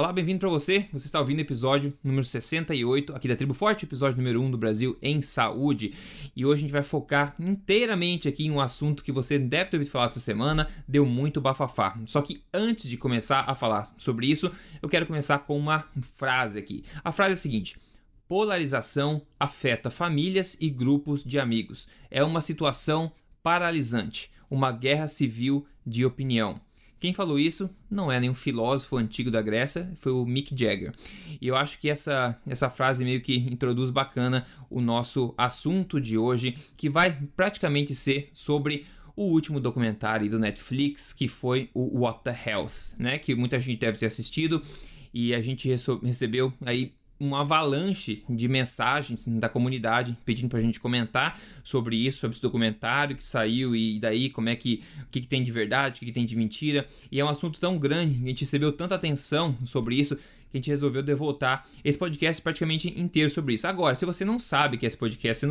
Olá, bem-vindo para você. Você está ouvindo o episódio número 68 aqui da Tribo Forte, episódio número 1 do Brasil em Saúde. E hoje a gente vai focar inteiramente aqui em um assunto que você deve ter ouvido falar essa semana, deu muito bafafá. Só que antes de começar a falar sobre isso, eu quero começar com uma frase aqui. A frase é a seguinte: polarização afeta famílias e grupos de amigos. É uma situação paralisante, uma guerra civil de opinião. Quem falou isso não é nenhum filósofo antigo da Grécia, foi o Mick Jagger. E eu acho que essa frase meio que introduz bacana o nosso assunto de hoje, que vai praticamente ser sobre o último documentário do Netflix, que foi o What the Health, né? Que muita gente deve ter assistido, e a gente recebeu aí uma avalanche de mensagens da comunidade pedindo pra gente comentar sobre isso, sobre esse documentário que saiu e daí como é que, o que tem de verdade, o que tem de mentira. E é um assunto tão grande, a gente recebeu tanta atenção sobre isso que a gente resolveu devotar esse podcast praticamente inteiro sobre isso. Agora, se você não sabe que esse podcast,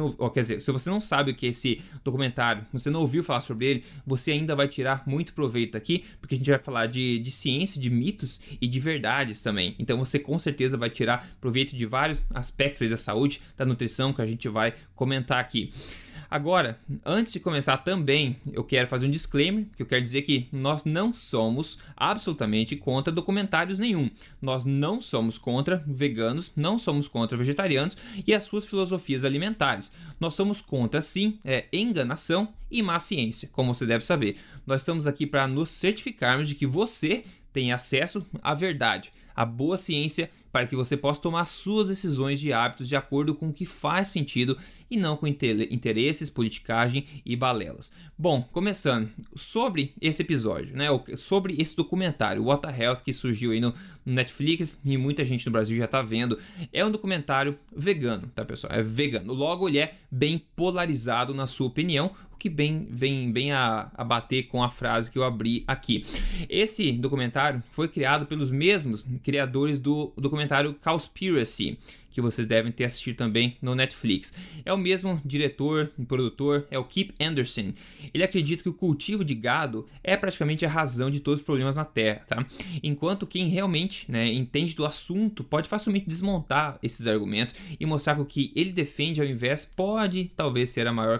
se você não sabe o que é esse documentário, você não ouviu falar sobre ele, você ainda vai tirar muito proveito aqui, porque a gente vai falar de ciência, de mitos e de verdades também. Então você com certeza vai tirar proveito de vários aspectos aí da saúde, da nutrição, que a gente vai comentar aqui. Agora, antes de começar também, eu quero fazer um disclaimer, que eu quero dizer que nós não somos absolutamente contra documentários nenhum. Nós não somos contra veganos, não somos contra vegetarianos e as suas filosofias alimentares. Nós somos contra, sim, enganação e má ciência, como você deve saber. Nós estamos aqui para nos certificarmos de que você tem acesso à verdade, a boa ciência, para que você possa tomar suas decisões de hábitos de acordo com o que faz sentido e não com interesses, politicagem e balelas. Bom, começando sobre esse episódio, né? Sobre esse documentário, What the Health, que surgiu aí no Netflix e muita gente no Brasil já está vendo. É um documentário vegano, tá, pessoal? É vegano. Logo, ele é bem polarizado na sua opinião, o que vem bem a bater com a frase que eu abri aqui. Esse documentário foi criado pelos mesmos criadores do documentário Cowspiracy, que vocês devem ter assistido também no Netflix. É o mesmo diretor e produtor, é o Kip Anderson. Ele acredita que o cultivo de gado é praticamente a razão de todos os problemas na Terra, tá? Enquanto quem realmente, né, entende do assunto pode facilmente desmontar esses argumentos e mostrar que o que ele defende ao invés pode talvez ser a maior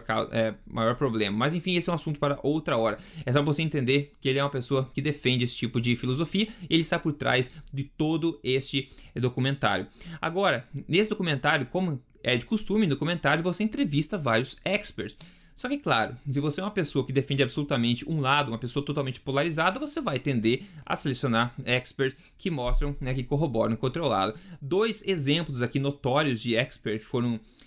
problema. Mas enfim, esse é um assunto para outra hora. É só você entender que ele é uma pessoa que defende esse tipo de filosofia e ele está por trás de todo este documentário. Agora, nesse documentário, como é de costume no documentário, você entrevista vários experts. Só que, claro, se você é uma pessoa que defende absolutamente um lado, uma pessoa totalmente polarizada, você vai tender a selecionar experts que mostram, né, que corroboram o controlado. Dois exemplos aqui notórios de experts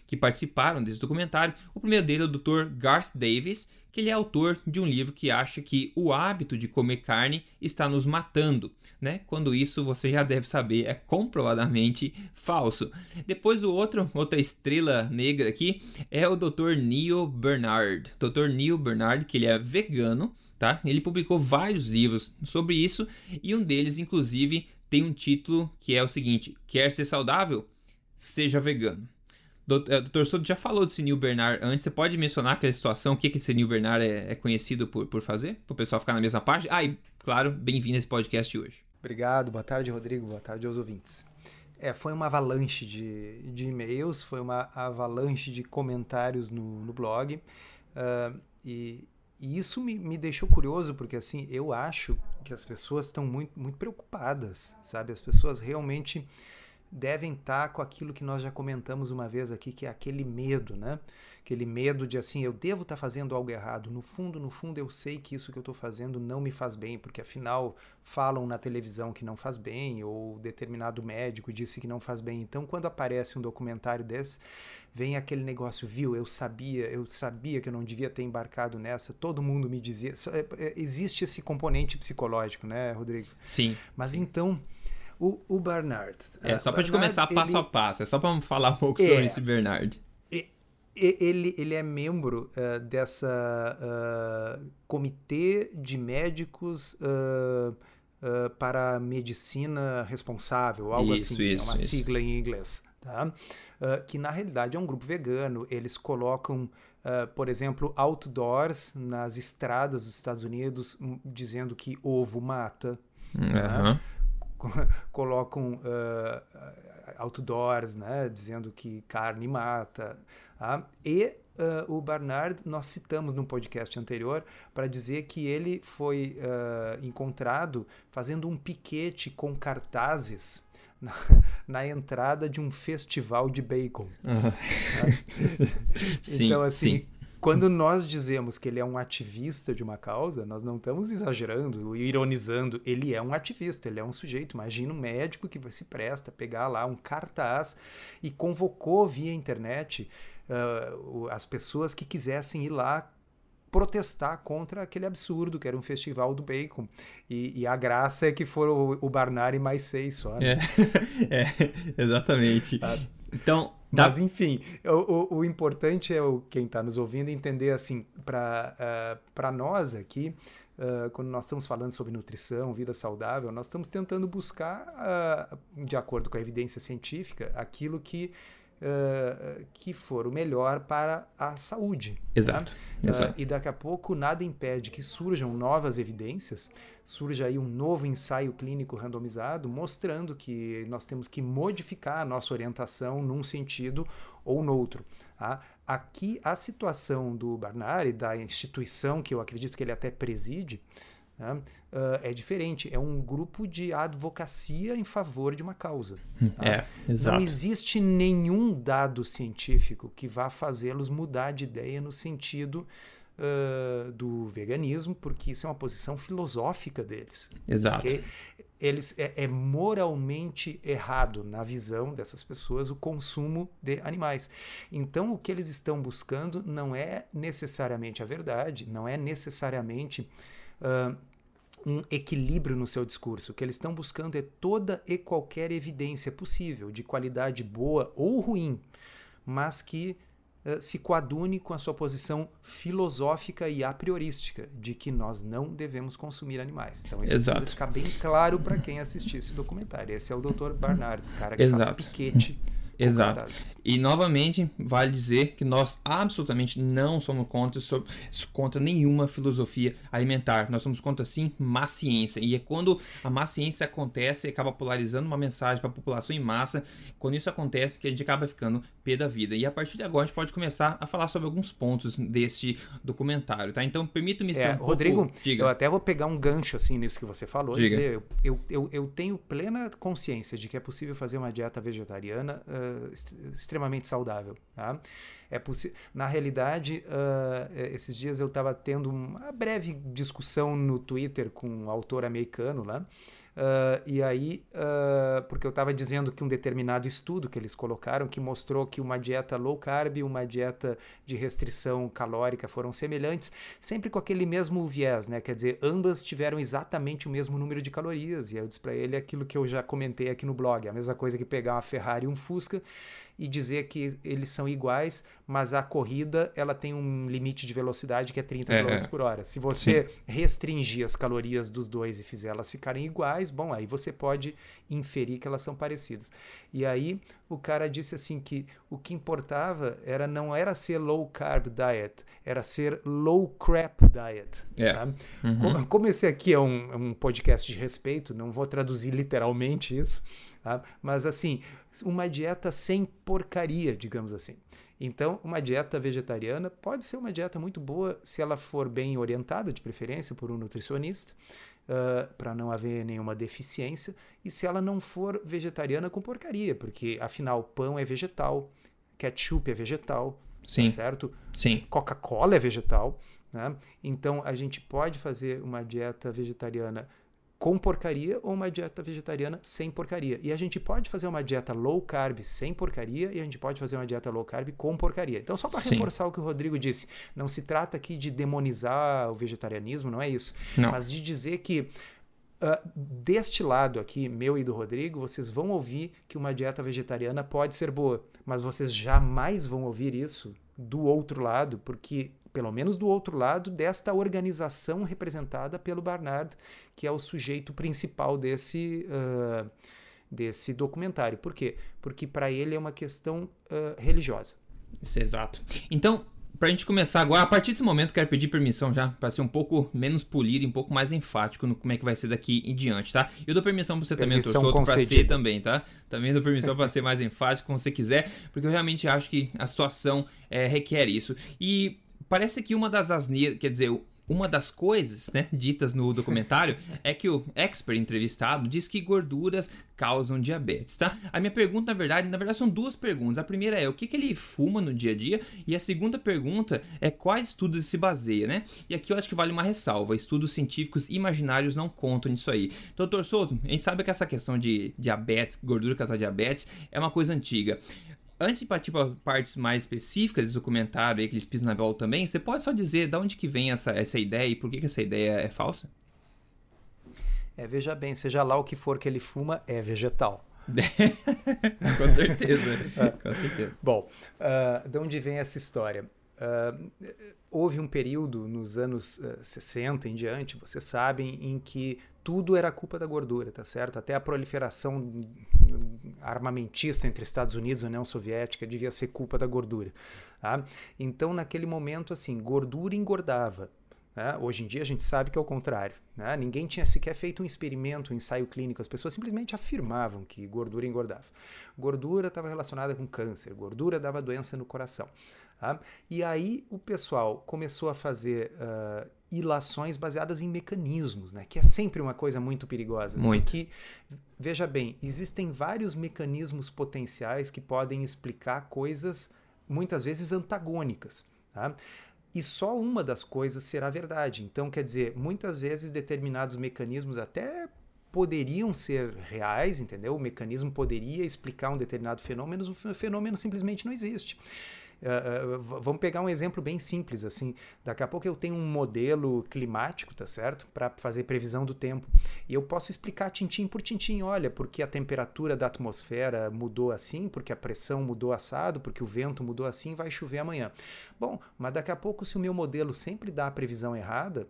que participaram desse documentário. O primeiro dele é o Dr. Garth Davis, que ele é autor de um livro que acha que o hábito de comer carne está nos matando, né? Quando isso, você já deve saber, é comprovadamente falso. Depois, outra estrela negra aqui é o Dr. Neal Barnard. Dr. Neal Barnard, que ele é vegano, tá? Ele publicou vários livros sobre isso e um deles, inclusive, tem um título que é o seguinte: quer ser saudável? Seja vegano. Dr. Soto já falou desse Neal Barnard antes. Você pode mencionar aquela situação, o que esse Neal Barnard é conhecido por fazer? Para o pessoal ficar na mesma página. E claro, bem-vindo a esse podcast de hoje. Obrigado, boa tarde, Rodrigo, boa tarde aos ouvintes. Foi uma avalanche de e-mails, foi uma avalanche de comentários no blog. E isso me deixou curioso, porque assim, eu acho que as pessoas estão muito, muito preocupadas, sabe? As pessoas realmente devem estar com aquilo que nós já comentamos uma vez aqui, que é aquele medo, né? Aquele medo de assim, eu devo estar fazendo algo errado. No fundo, eu sei que isso que eu estou fazendo não me faz bem, porque afinal falam na televisão que não faz bem, ou determinado médico disse que não faz bem. Então, quando aparece um documentário desse, vem aquele negócio, viu, eu sabia que eu não devia ter embarcado nessa, todo mundo me dizia. Existe esse componente psicológico, né, Rodrigo? Sim. Mas sim. Então, o Barnard. Só para te começar passo a passo, é só para falar um pouco sobre esse Barnard. Ele é membro dessa comitê de médicos para medicina responsável, algo isso, assim, isso, é uma sigla em inglês, tá? Que na realidade é um grupo vegano. Eles colocam, por exemplo, outdoors nas estradas dos Estados Unidos, dizendo que ovo mata, né? colocam outdoors, né, dizendo que carne mata. E o Barnard, nós citamos num podcast anterior para dizer que ele foi encontrado fazendo um piquete com cartazes na entrada de um festival de bacon. Uhum. Sim, então, assim, sim. Quando nós dizemos que ele é um ativista de uma causa, nós não estamos exagerando, ironizando. Ele é um ativista, ele é um sujeito. Imagina um médico que se presta a pegar lá um cartaz e convocou via internet as pessoas que quisessem ir lá protestar contra aquele absurdo que era um festival do bacon. E a graça é que foram o Barnard e mais 6 só. Né? Exatamente. Então, mas, enfim, o importante é quem está nos ouvindo entender, assim, para nós aqui, quando nós estamos falando sobre nutrição, vida saudável, nós estamos tentando buscar, de acordo com a evidência científica, aquilo que for o melhor para a saúde. Exato. Tá? Exato. E daqui a pouco nada impede que surjam novas evidências, surja aí um novo ensaio clínico randomizado mostrando que nós temos que modificar a nossa orientação num sentido ou no outro. Tá? Aqui a situação do Barnard e da instituição que eu acredito que ele até preside, é diferente, é um grupo de advocacia em favor de uma causa. Tá? Exato. Não existe nenhum dado científico que vá fazê-los mudar de ideia no sentido do veganismo, porque isso é uma posição filosófica deles. Exato. Porque eles, é moralmente errado, na visão dessas pessoas, o consumo de animais. Então, o que eles estão buscando não é necessariamente a verdade, não é necessariamente um equilíbrio no seu discurso. O que eles estão buscando é toda e qualquer evidência possível, de qualidade boa ou ruim, mas que se coadune com a sua posição filosófica e a priorística de que nós não devemos consumir animais. Então isso precisa ficar bem claro para quem assistir esse documentário. Esse é o Dr. Barnard, o cara que faz piquete. Exato. E, novamente, vale dizer que nós absolutamente não somos contra nenhuma filosofia alimentar. Nós somos contra, sim, má ciência. E é quando a má ciência acontece e acaba polarizando uma mensagem para a população em massa, quando isso acontece, que a gente acaba ficando pé da vida. E a partir de agora a gente pode começar a falar sobre alguns pontos deste documentário, tá? Então, permita-me ser Rodrigo, diga. Eu até vou pegar um gancho, assim, nisso que você falou. Diga. Dizer, eu tenho plena consciência de que é possível fazer uma dieta vegetariana extremamente saudável, tá? Na realidade, esses dias eu estava tendo uma breve discussão no Twitter com um autor americano lá, e aí, porque eu estava dizendo que um determinado estudo que eles colocaram, que mostrou que uma dieta low carb e uma dieta de restrição calórica foram semelhantes, sempre com aquele mesmo viés, né? Quer dizer, ambas tiveram exatamente o mesmo número de calorias, e eu disse para ele aquilo que eu já comentei aqui no blog, a mesma coisa que pegar uma Ferrari e um Fusca e dizer que eles são iguais, mas a corrida ela tem um limite de velocidade que é 30 km por hora. Se você restringir as calorias dos dois e fizer elas ficarem iguais, bom, aí você pode inferir que elas são parecidas. E aí o cara disse assim que o que importava não era ser low carb diet, era ser low crap diet. Tá? Uhum. Como esse aqui é um podcast de respeito, não vou traduzir literalmente isso, tá? Mas assim, uma dieta sem porcaria, digamos assim. Então, uma dieta vegetariana pode ser uma dieta muito boa se ela for bem orientada, de preferência, por um nutricionista, para não haver nenhuma deficiência, e se ela não for vegetariana com porcaria, porque, afinal, pão é vegetal, ketchup é vegetal, sim, certo? Sim. Coca-Cola é vegetal, né? Então, a gente pode fazer uma dieta vegetariana com porcaria ou uma dieta vegetariana sem porcaria. E a gente pode fazer uma dieta low carb sem porcaria e a gente pode fazer uma dieta low carb com porcaria. Então, só para reforçar o que o Rodrigo disse, não se trata aqui de demonizar o vegetarianismo, não é isso. Não. Mas de dizer que deste lado aqui, meu e do Rodrigo, vocês vão ouvir que uma dieta vegetariana pode ser boa, mas vocês jamais vão ouvir isso do outro lado, porque pelo menos do outro lado desta organização representada pelo Barnard, que é o sujeito principal desse documentário. Por quê? Porque para ele é uma questão religiosa. Isso é exato. Então, Pra gente começar agora, a partir desse momento, quero pedir permissão já para ser um pouco menos polido e um pouco mais enfático no como é que vai ser daqui em diante, tá? Eu dou permissão pra você também, eu sou outro pra ser também, tá? Também dou permissão pra ser mais enfático, como você quiser, porque eu realmente acho que a situação requer isso. E parece que uma das asneiras, quer dizer, uma das coisas, né, ditas no documentário é que o expert entrevistado diz que gorduras causam diabetes, tá? A minha pergunta, na verdade, são duas perguntas. A primeira é o que ele fuma no dia a dia e a segunda pergunta é quais estudos se baseia, né? E aqui eu acho que vale uma ressalva. Estudos científicos imaginários não contam nisso aí. Então, doutor Souto, a gente sabe que essa questão de diabetes, gordura causar diabetes, é uma coisa antiga. Antes de partir para partes mais específicas desse documentário aí que eles pisam na bola também, você pode só dizer de onde que vem essa ideia e por que essa ideia é falsa? Veja bem, seja lá o que for que ele fuma, é vegetal. Com certeza, com certeza. Bom, de onde vem essa história? Houve um período nos anos 60 em diante, vocês sabem, em que tudo era culpa da gordura, tá certo? Até a proliferação armamentista entre Estados Unidos e União Soviética devia ser culpa da gordura, tá? Então, naquele momento, assim, gordura engordava, né? Hoje em dia a gente sabe que é o contrário, né? Ninguém tinha sequer feito um experimento, um ensaio clínico, as pessoas simplesmente afirmavam que gordura engordava. Gordura estava relacionada com câncer, gordura dava doença no coração. Tá? E aí o pessoal começou a fazer ilações baseadas em mecanismos, né? Que é sempre uma coisa muito perigosa. Muito. Porque, veja bem, existem vários mecanismos potenciais que podem explicar coisas, muitas vezes, antagônicas. Tá? E só uma das coisas será verdade. Então, quer dizer, muitas vezes determinados mecanismos até poderiam ser reais, entendeu? O mecanismo poderia explicar um determinado fenômeno, o fenômeno simplesmente não existe. Vamos pegar um exemplo bem simples, assim, daqui a pouco eu tenho um modelo climático, tá certo? Para fazer previsão do tempo, e eu posso explicar tintim por tintim, olha, porque a temperatura da atmosfera mudou assim, porque a pressão mudou assado, porque o vento mudou assim, vai chover amanhã. Bom, mas daqui a pouco se o meu modelo sempre dá a previsão errada,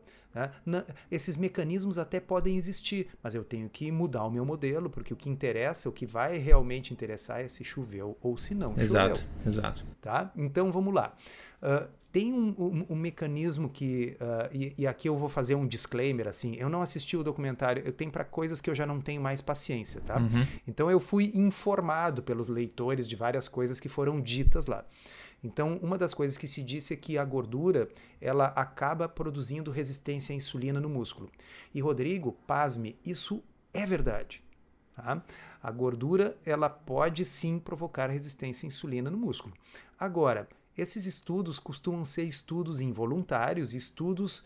né, esses mecanismos até podem existir, mas eu tenho que mudar o meu modelo, porque o que interessa, o que vai realmente interessar é se choveu ou se não choveu. Exato, exato. Tá? Então, vamos lá. Tem um mecanismo que... E aqui eu vou fazer um disclaimer, assim. Eu não assisti o documentário. Eu tenho para coisas que eu já não tenho mais paciência, tá? Uhum. Então, eu fui informado pelos leitores de várias coisas que foram ditas lá. Então, uma das coisas que se disse é que a gordura, ela acaba produzindo resistência à insulina no músculo. E, Rodrigo, pasme, isso é verdade, tá? A gordura, ela pode sim provocar resistência à insulina no músculo. Agora, esses estudos costumam ser estudos involuntários, estudos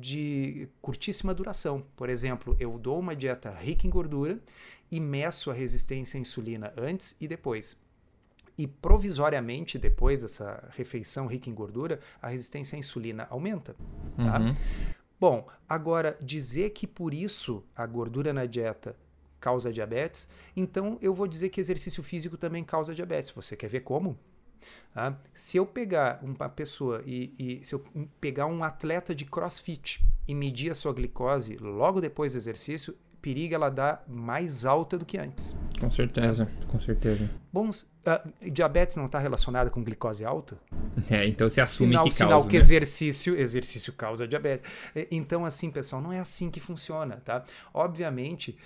de curtíssima duração. Por exemplo, eu dou uma dieta rica em gordura e meço a resistência à insulina antes e depois. E provisoriamente, depois dessa refeição rica em gordura, a resistência à insulina aumenta, tá? Uhum. Bom, agora, dizer que por isso a gordura na dieta causa diabetes, então eu vou dizer que exercício físico também causa diabetes. Você quer ver como? Ah, se eu pegar uma pessoa se eu pegar um atleta de crossfit e medir a sua glicose logo depois do exercício, periga ela dar mais alta do que antes. Com certeza, com certeza. Bom, diabetes não está relacionada com glicose alta? É, então se assume que causa, sinal que, né? Exercício causa diabetes. Então, assim, pessoal, não é assim que funciona, tá? Obviamente,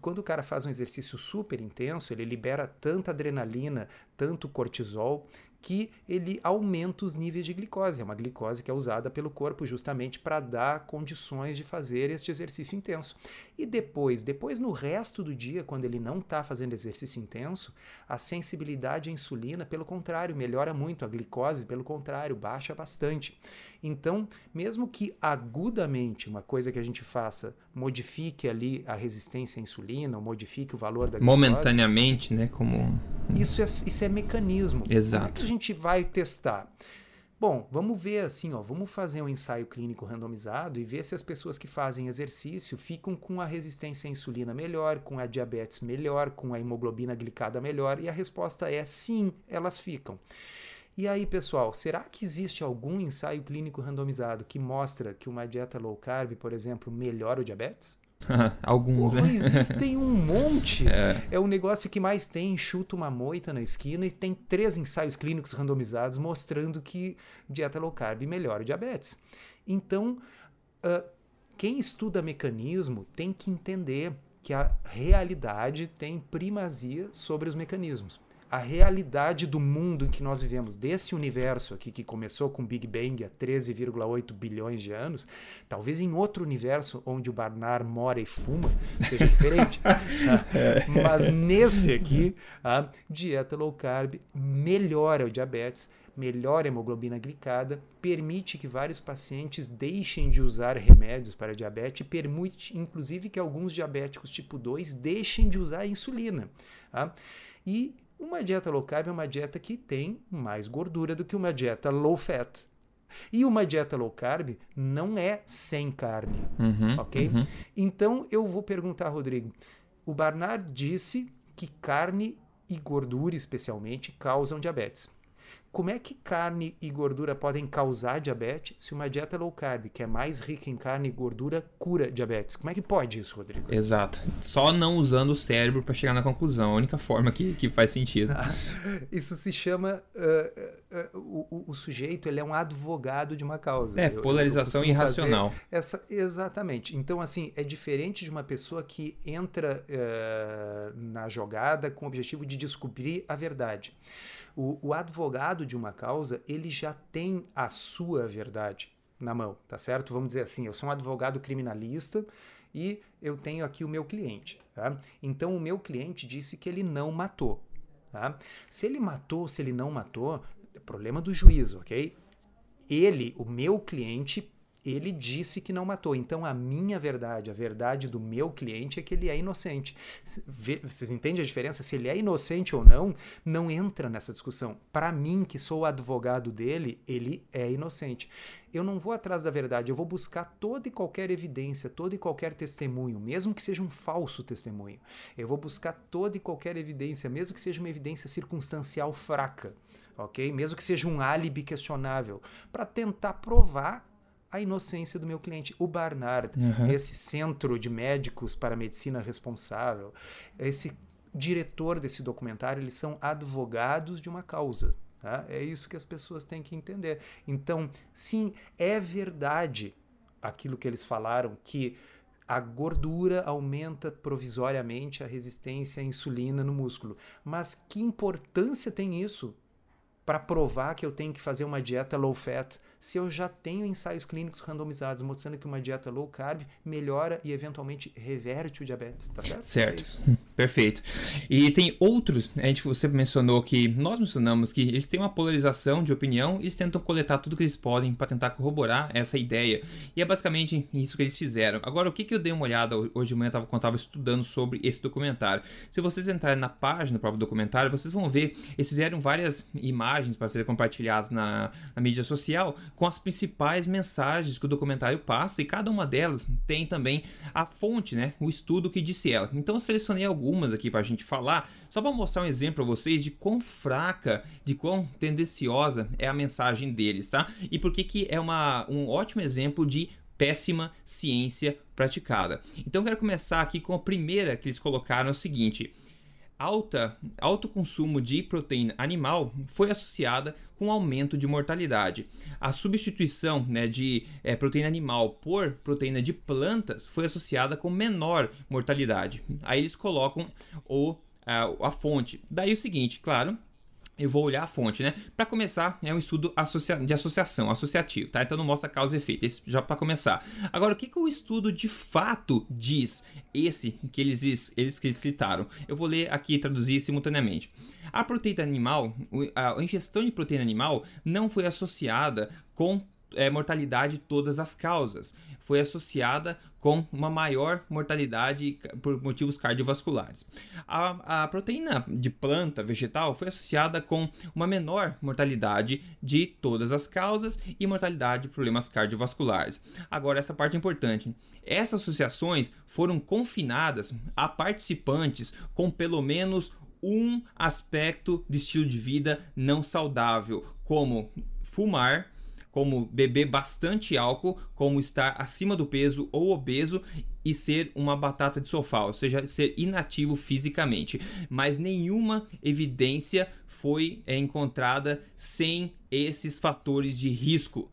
quando o cara faz um exercício super intenso, ele libera tanta adrenalina, tanto cortisol, que ele aumenta os níveis de glicose. É uma glicose que é usada pelo corpo justamente para dar condições de fazer este exercício intenso. E depois no resto do dia, quando ele não está fazendo exercício intenso, a sensibilidade à insulina, pelo contrário, melhora muito. A glicose, pelo contrário, baixa bastante. Então, mesmo que agudamente uma coisa que a gente faça modifique ali a resistência à insulina, ou modifique o valor da glicose... momentaneamente, né? Como... Isso é mecanismo. Exato. A gente vai testar. Bom, vamos ver assim, ó, vamos fazer um ensaio clínico randomizado e ver se as pessoas que fazem exercício ficam com a resistência à insulina melhor, com a diabetes melhor, com a hemoglobina glicada melhor, e a resposta é sim, elas ficam. E aí, pessoal, será que existe algum ensaio clínico randomizado que mostra que uma dieta low carb, por exemplo, melhora o diabetes? Alguns, pô, né? Existem um monte. É o negócio que mais tem, chuta uma moita na esquina, e tem 3 ensaios clínicos randomizados mostrando que dieta low carb melhora o diabetes. Então, quem estuda mecanismo tem que entender que a realidade tem primazia sobre os mecanismos. A realidade do mundo em que nós vivemos, desse universo aqui que começou com o Big Bang há 13,8 bilhões de anos, talvez em outro universo onde o Barnard mora e fuma seja diferente. Mas nesse aqui, a dieta low carb melhora o diabetes, melhora a hemoglobina glicada, permite que vários pacientes deixem de usar remédios para diabetes, permite inclusive que alguns diabéticos tipo 2 deixem de usar a insulina. E uma dieta low carb é uma dieta que tem mais gordura do que uma dieta low fat. E uma dieta low carb não é sem carne, ok? Uhum. Então, eu vou perguntar, Rodrigo. O Barnard disse que carne e gordura, especialmente, causam diabetes. Como é que carne e gordura podem causar diabetes se uma dieta low carb, que é mais rica em carne e gordura, cura diabetes? Como é que pode isso, Rodrigo? Exato. Só não usando o cérebro para chegar na conclusão. A única forma que faz sentido. Isso se chama... o sujeito, ele é um advogado de uma causa. É, polarização irracional. Exatamente. Então, assim, é diferente de uma pessoa que entra na jogada com o objetivo de descobrir a verdade. O advogado de uma causa, ele já tem a sua verdade na mão, tá certo? Vamos dizer assim, eu sou um advogado criminalista e eu tenho aqui o meu cliente, tá? Então, o meu cliente disse que ele não matou, tá? Se ele matou, se ele não matou, é problema do juízo, ok? Ele, o meu cliente, ele disse que não matou. Então, a minha verdade, a verdade do meu cliente é que ele é inocente. Vocês entendem a diferença? Se ele é inocente ou não, não entra nessa discussão. Para mim, que sou o advogado dele, ele é inocente. Eu não vou atrás da verdade, eu vou buscar toda e qualquer evidência, todo e qualquer testemunho, mesmo que seja um falso testemunho. Eu vou buscar toda e qualquer evidência, mesmo que seja uma evidência circunstancial fraca, ok? Mesmo que seja um álibi questionável, para tentar provar a inocência do meu cliente. O Barnard, esse centro de médicos para a medicina responsável, esse diretor desse documentário, eles são advogados de uma causa, tá? É isso que as pessoas têm que entender. Então, sim, é verdade aquilo que eles falaram, que a gordura aumenta provisoriamente a resistência à insulina no músculo. Mas que importância tem isso para provar que eu tenho que fazer uma dieta low fat, se eu já tenho ensaios clínicos randomizados mostrando que uma dieta low carb melhora e eventualmente reverte o diabetes, tá certo? Certo, é perfeito. E tem outros, você mencionou que nós mencionamos que eles têm uma polarização de opinião e eles tentam coletar tudo que eles podem para tentar corroborar essa ideia. E é basicamente isso que eles fizeram. Agora, o que eu dei uma olhada hoje de manhã, quando estava estudando sobre esse documentário? Se vocês entrarem na página do próprio documentário, vocês vão ver, eles fizeram várias imagens para serem compartilhadas na mídia social, com as principais mensagens que o documentário passa, e cada uma delas tem também a fonte, né, o estudo que disse ela. Então eu selecionei algumas aqui para a gente falar, só para mostrar um exemplo para vocês de quão fraca, de quão tendenciosa é a mensagem deles, tá? E por que é um ótimo exemplo de péssima ciência praticada. Então eu quero começar aqui com a primeira que eles colocaram, o seguinte: alto consumo de proteína animal foi associada com aumento de mortalidade. A substituição, né, de proteína animal por proteína de plantas foi associada com menor mortalidade. Aí eles colocam a fonte. Daí o seguinte, claro, eu vou olhar a fonte, né? Para começar, é um estudo de associação, associativo, tá? Então não mostra causa e efeito, esse já para começar. Agora, o que o estudo de fato diz, esse que eles citaram? Eu vou ler aqui e traduzir simultaneamente. A proteína animal, a ingestão de proteína animal não foi associada com mortalidade de todas as causas. Foi associada com uma maior mortalidade por motivos cardiovasculares. A proteína de planta vegetal foi associada com uma menor mortalidade de todas as causas e mortalidade de problemas cardiovasculares. Agora, essa parte é importante. Essas associações foram confinadas a participantes com pelo menos um aspecto do estilo de vida não saudável, como fumar, como beber bastante álcool, como estar acima do peso ou obeso e ser uma batata de sofá, ou seja, ser inativo fisicamente. Mas nenhuma evidência foi encontrada sem esses fatores de risco.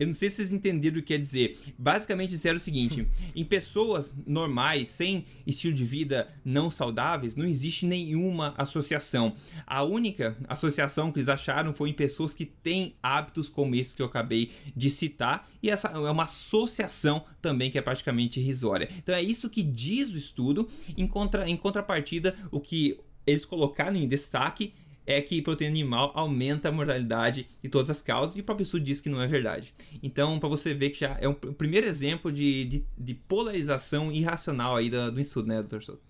Eu não sei se vocês entenderam o que quer dizer. Basicamente disseram o seguinte: em pessoas normais, sem estilo de vida não saudáveis, não existe nenhuma associação. A única associação que eles acharam foi em pessoas que têm hábitos como esse que eu acabei de citar, e essa é uma associação também que é praticamente irrisória. Então é isso que diz o estudo. Em contrapartida, o que eles colocaram em destaque é que proteína animal aumenta a mortalidade de todas as causas, e o próprio estudo diz que não é verdade. Então, para você ver que já é um primeiro exemplo de polarização irracional aí do estudo, né, Dr. Souto?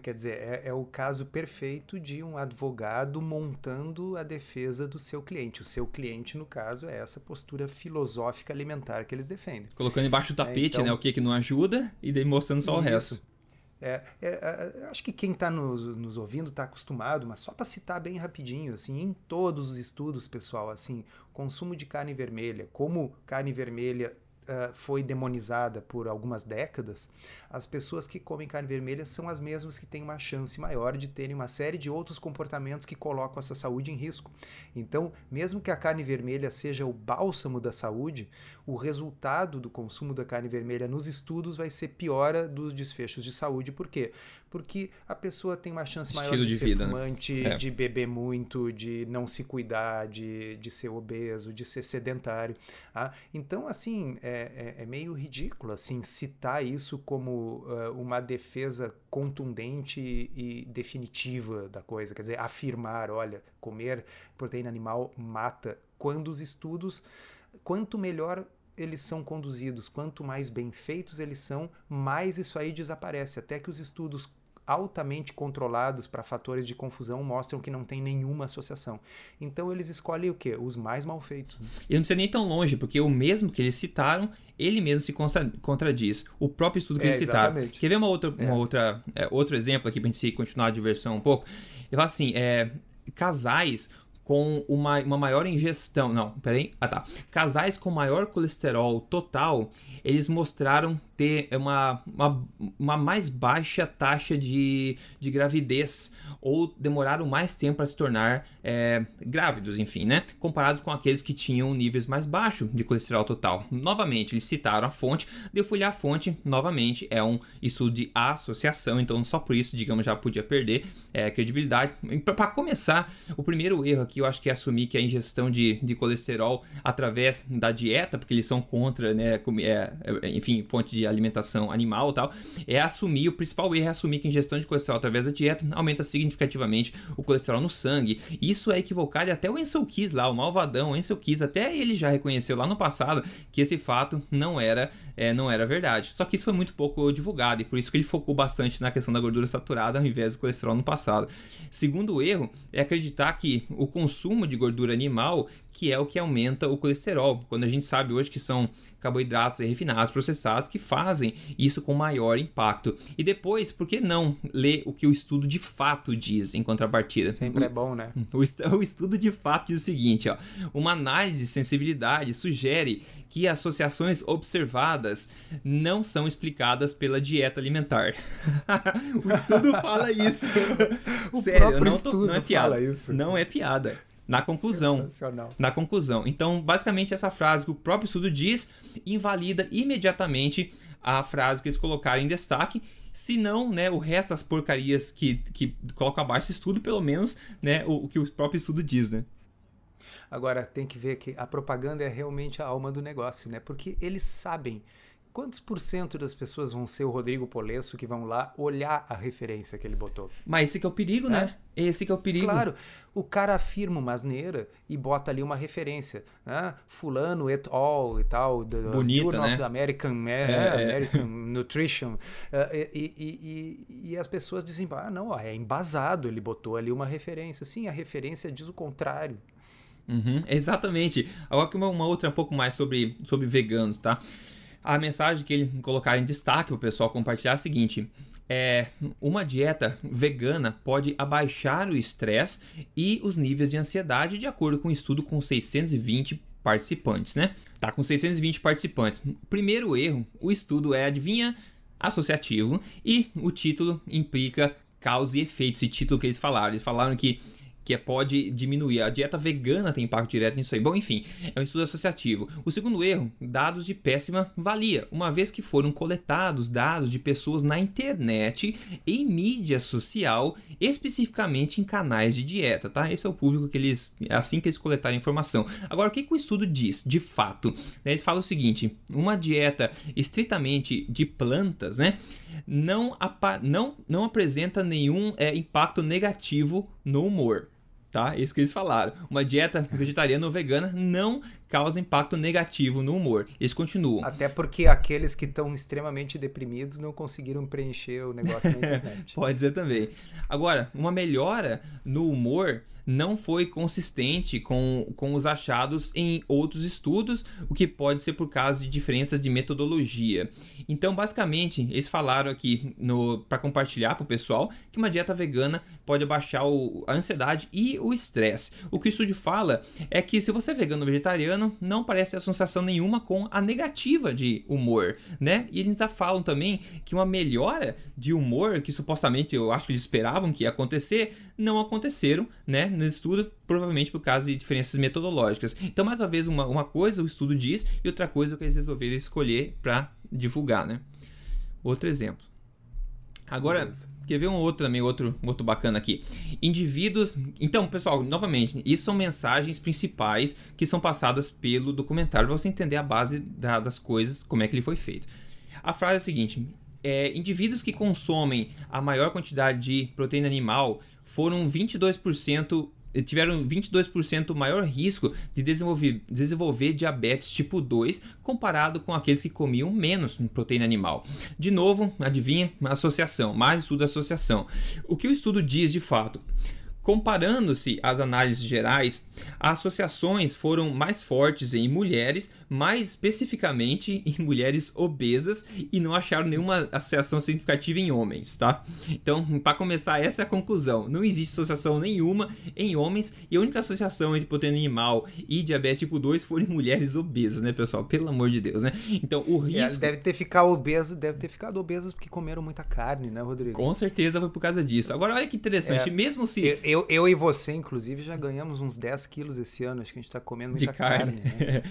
Quer dizer, é o caso perfeito de um advogado montando a defesa do seu cliente. O seu cliente, no caso, é essa postura filosófica alimentar que eles defendem. Colocando embaixo do tapete, então, né, o que não ajuda, e daí mostrando só o resto. Acho que quem está nos ouvindo está acostumado, mas só para citar bem rapidinho, assim, em todos os estudos, pessoal, assim, consumo de carne vermelha, como carne vermelha foi demonizada por algumas décadas, as pessoas que comem carne vermelha são as mesmas que têm uma chance maior de terem uma série de outros comportamentos que colocam essa saúde em risco. Então, mesmo que a carne vermelha seja o bálsamo da saúde, o resultado do consumo da carne vermelha nos estudos vai ser piora dos desfechos de saúde. Por quê? Porque a pessoa tem uma chance maior de ser fumante, de beber muito, de não se cuidar, de ser obeso, de ser sedentário. Ah, então, assim, é meio ridículo assim, citar isso como uma defesa contundente e definitiva da coisa. Quer dizer, afirmar, olha, comer proteína animal mata, quando os estudos, quanto melhor eles são conduzidos, quanto mais bem feitos eles são, mais isso aí desaparece, até que os estudos altamente controlados para fatores de confusão mostram que não tem nenhuma associação. Então eles escolhem o quê? Os mais mal feitos. E não precisa nem tão longe, porque o mesmo que eles citaram, ele mesmo se contradiz. O próprio estudo que eles citaram. Quer ver outro exemplo aqui para a gente continuar a diversão um pouco? Eu falo assim, casais com uma maior ingestão... Não, peraí. Ah, tá. Casais com maior colesterol total, eles mostraram ter uma mais baixa taxa de gravidez, ou demoraram mais tempo para se tornar grávidos, enfim, né? Comparado com aqueles que tinham níveis mais baixos de colesterol total. Novamente, eles citaram a fonte, eu fui olhar a fonte, novamente, é um estudo de associação, então só por isso, digamos, já podia perder credibilidade. Para começar, o primeiro erro aqui, eu acho que é assumir que a ingestão de colesterol através da dieta, porque eles são contra, né, enfim, fonte de alimentação animal e tal, o principal erro é assumir que a ingestão de colesterol através da dieta aumenta significativamente o colesterol no sangue. Isso é equivocado, e até o Ansel Keys lá, o malvadão Ansel Keys, até ele já reconheceu lá no passado que esse fato não era verdade. Só que isso foi muito pouco divulgado, e por isso que ele focou bastante na questão da gordura saturada ao invés do colesterol no passado. Segundo erro é acreditar que o consumo de gordura animal que é o que aumenta o colesterol, quando a gente sabe hoje que são carboidratos refinados, processados, que fazem isso com maior impacto. E depois, por que não ler o que o estudo de fato diz em contrapartida? Sempre é bom, né? O estudo de fato diz o seguinte, ó: uma análise de sensibilidade sugere que associações observadas não são explicadas pela dieta alimentar. O estudo fala isso. Sério, não é piada. Isso. Não é piada. Na conclusão. Então, basicamente, essa frase que o próprio estudo diz invalida imediatamente a frase que eles colocaram em destaque. Se não, né, o resto das porcarias que colocam abaixo esse estudo, pelo menos, né, o que o próprio estudo diz, né? Agora, tem que ver que a propaganda é realmente a alma do negócio, né? Porque eles sabem quantos % das pessoas vão ser o Rodrigo Polesso que vão lá olhar a referência que ele botou. Mas esse que é o perigo, né? Esse que é o perigo. Claro, o cara afirma uma asneira e bota ali uma referência, né? Fulano et al e tal, Bonita, né? Of American Nutrition. E as pessoas dizem, ah, não, ó, é embasado, ele botou ali uma referência. Sim, a referência diz o contrário. Uhum, exatamente. Agora que uma outra um pouco mais sobre veganos, tá? A mensagem que ele colocar em destaque para o pessoal compartilhar é a seguinte: uma dieta vegana pode abaixar o estresse e os níveis de ansiedade, de acordo com um estudo com 620 participantes, né? Tá com 620 participantes. Primeiro erro, o estudo é, adivinha, associativo, e o título implica causa e efeito, esse título que eles falaram. Eles falaram que pode diminuir. A dieta vegana tem impacto direto nisso aí. Bom, enfim, é um estudo associativo. O segundo erro, dados de péssima valia, uma vez que foram coletados dados de pessoas na internet, em mídia social, especificamente em canais de dieta, tá? Esse é o público que eles, assim que eles coletaram a informação. Agora, o que que o estudo diz, de fato? Eles falam o seguinte, uma dieta estritamente de plantas, né, não apresenta nenhum impacto negativo no humor. Tá? Isso que eles falaram. Uma dieta vegetariana ou vegana não causa impacto negativo no humor. Eles continuam. Até porque aqueles que estão extremamente deprimidos não conseguiram preencher o negócio na internet. Pode ser também. Agora, uma melhora no humor não foi consistente com os achados em outros estudos, o que pode ser por causa de diferenças de metodologia. Então, basicamente, eles falaram aqui para compartilhar para o pessoal que uma dieta vegana pode abaixar a ansiedade e o estresse. O que o estudo fala é que se você é vegano ou vegetariano, não parece associação nenhuma com a negativa de humor, né? E eles já falam também que uma melhora de humor, que supostamente eu acho que eles esperavam que ia acontecer, não aconteceram, né, no estudo, provavelmente por causa de diferenças metodológicas. Então, mais uma vez, uma coisa o estudo diz e outra coisa que eles resolveram escolher para divulgar, né? Outro exemplo. Agora, quer ver um outro também, outro bacana aqui. Indivíduos... Então, pessoal, novamente, isso são mensagens principais que são passadas pelo documentário para você entender a base das coisas, como é que ele foi feito. A frase é a seguinte... indivíduos que consomem a maior quantidade de proteína animal foram 22%, tiveram 22% maior risco de desenvolver diabetes tipo 2 comparado com aqueles que comiam menos proteína animal. De novo, adivinha? Associação, mais estudo da associação. O que o estudo diz de fato? Comparando-se às análises gerais, as associações foram mais fortes em mulheres, mais especificamente em mulheres obesas, e não acharam nenhuma associação significativa em homens, tá? Então, para começar, essa é a conclusão. Não existe associação nenhuma em homens, e a única associação entre proteína animal e diabetes tipo 2 foi em mulheres obesas, né, pessoal? Pelo amor de Deus, né? Então, o risco... Deve ter ficado obeso porque comeram muita carne, né, Rodrigo? Com certeza foi por causa disso. Agora, olha que interessante, mesmo se... Eu e você, inclusive, já ganhamos uns 10 quilos esse ano. Acho que a gente tá comendo muita carne, né?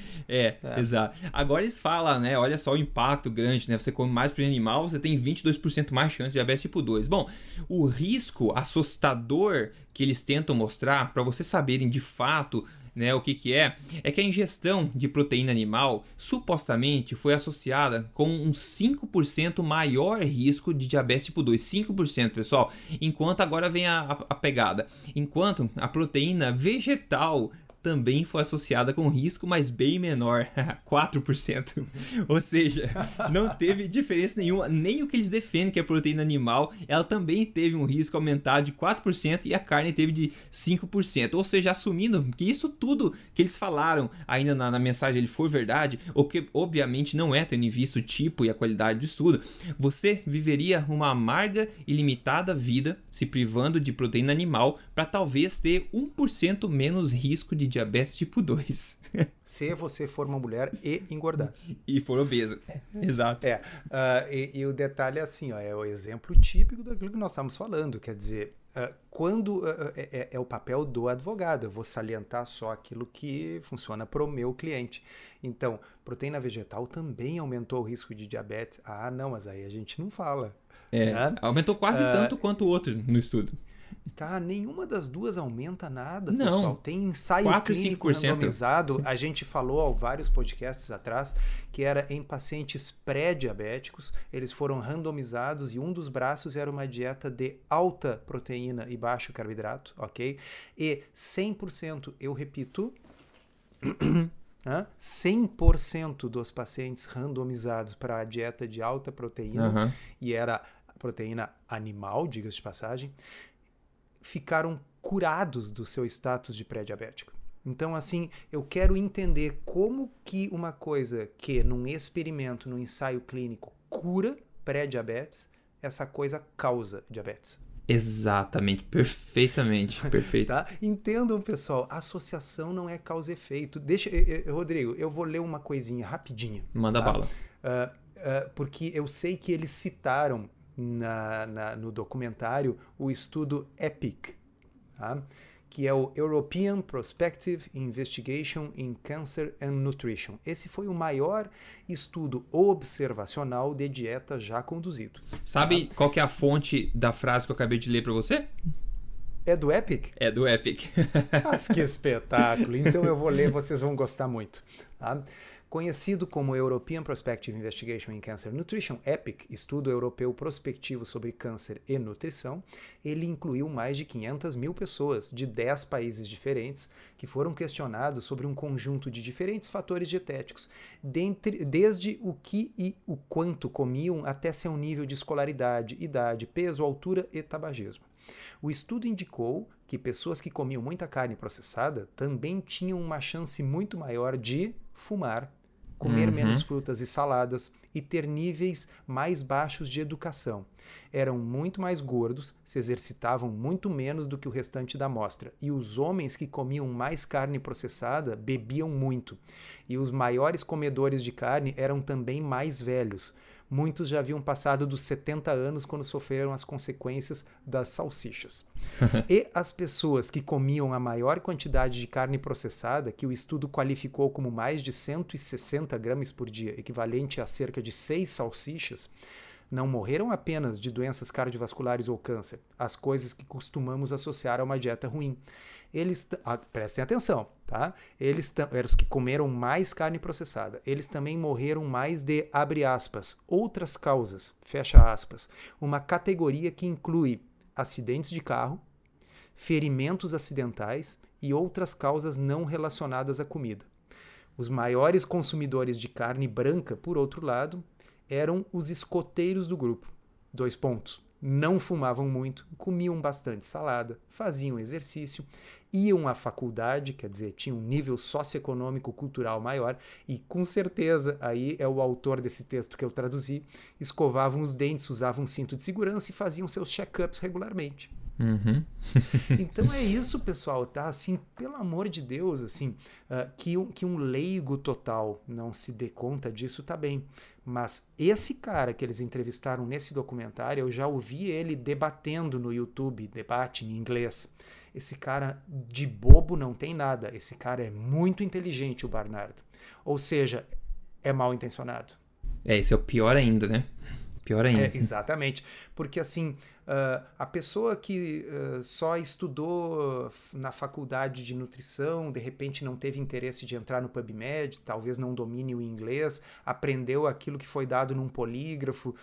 Exato. Agora eles falam, né? Olha só o impacto grande, né? Você come mais proteína animal, você tem 22% mais chance de diabetes tipo 2. Bom, o risco assustador que eles tentam mostrar, para vocês saberem de fato... Né, o que é que a ingestão de proteína animal supostamente foi associada com um 5% maior risco de diabetes tipo 2, 5%, pessoal, enquanto agora vem a pegada, enquanto a proteína vegetal também foi associada com risco, mas bem menor, 4%. Ou seja, não teve diferença nenhuma, nem o que eles defendem que é proteína animal, ela também teve um risco aumentado de 4% e a carne teve de 5%. Ou seja, assumindo que isso tudo que eles falaram ainda na mensagem ele for verdade, o que obviamente não é, tendo em vista o tipo e a qualidade do estudo, você viveria uma amarga e limitada vida se privando de proteína animal para talvez ter 1% menos risco de diabetes tipo 2. Se você for uma mulher e engordar. E for obeso. Exato. E o detalhe é assim, ó, é o exemplo típico daquilo que nós estamos falando. Quer dizer, quando é o papel do advogado. Eu vou salientar só aquilo que funciona para o meu cliente. Então, proteína vegetal também aumentou o risco de diabetes. Ah, não, mas aí a gente não fala. Né? Aumentou quase tanto quanto o outro no estudo. Tá, nenhuma das duas aumenta nada, não. Pessoal. Tem ensaio 4, clínico 5%. Randomizado. A gente falou há vários podcasts atrás que era em pacientes pré-diabéticos. Eles foram randomizados e um dos braços era uma dieta de alta proteína e baixo carboidrato, ok? E 100%, eu repito... 100% dos pacientes randomizados para a dieta de alta proteína, e era proteína animal, diga-se de passagem, ficaram curados do seu status de pré-diabético. Então, assim, eu quero entender como que uma coisa que num experimento, num ensaio clínico, cura pré-diabetes, essa coisa causa diabetes. Exatamente, perfeitamente, perfeito. Tá? Entendam, pessoal, associação não é causa e efeito. Deixa, Rodrigo, eu vou ler uma coisinha rapidinha. Manda bala. Porque eu sei que eles citaram no documentário o estudo EPIC, tá? Que é o European Prospective Investigation in Cancer and Nutrition. Esse foi o maior estudo observacional de dieta já conduzido. Sabe qual que é a fonte da frase que eu acabei de ler para você? É do EPIC? É do EPIC. Mas que espetáculo! Então eu vou ler, vocês vão gostar muito. Tá? Conhecido como European Prospective Investigation in Cancer and Nutrition, EPIC, Estudo Europeu Prospectivo sobre Câncer e Nutrição, ele incluiu mais de 500.000 pessoas de 10 países diferentes que foram questionados sobre um conjunto de diferentes fatores dietéticos, desde o que e o quanto comiam até seu nível de escolaridade, idade, peso, altura e tabagismo. O estudo indicou que pessoas que comiam muita carne processada também tinham uma chance muito maior de fumar, comer menos frutas e saladas e ter níveis mais baixos de educação. Eram muito mais gordos, se exercitavam muito menos do que o restante da amostra. E os homens que comiam mais carne processada bebiam muito. E os maiores comedores de carne eram também mais velhos. Muitos já haviam passado dos 70 anos quando sofreram as consequências das salsichas. E as pessoas que comiam a maior quantidade de carne processada, que o estudo qualificou como mais de 160 gramas por dia, equivalente a cerca de 6 salsichas, não morreram apenas de doenças cardiovasculares ou câncer, as coisas que costumamos associar a uma dieta ruim. Eles, prestem atenção, tá? Eles eram os que comeram mais carne processada. Eles também morreram mais de, abre aspas, outras causas, fecha aspas, uma categoria que inclui acidentes de carro, ferimentos acidentais e outras causas não relacionadas à comida. Os maiores consumidores de carne branca, por outro lado, eram os escoteiros do grupo. Dois pontos. Não fumavam muito, comiam bastante salada, faziam exercício, iam à faculdade, quer dizer, tinham um nível socioeconômico cultural maior e, com certeza, aí é o autor desse texto que eu traduzi, escovavam os dentes, usavam um cinto de segurança e faziam seus check-ups regularmente. Uhum. Então é isso, pessoal, tá? Assim, pelo amor de Deus, assim, que um leigo total não se dê conta disso, tá bem. Mas esse cara que eles entrevistaram nesse documentário, eu já ouvi ele debatendo no YouTube, debate em inglês. Esse cara de bobo não tem nada. Esse cara é muito inteligente, o Barnard. Ou seja, é mal intencionado. É, isso é o pior ainda, né? Pior ainda. É, exatamente. Porque, assim, a pessoa que só estudou na faculdade de nutrição, de repente não teve interesse de entrar no PubMed, talvez não domine o inglês, aprendeu aquilo que foi dado num polígrafo.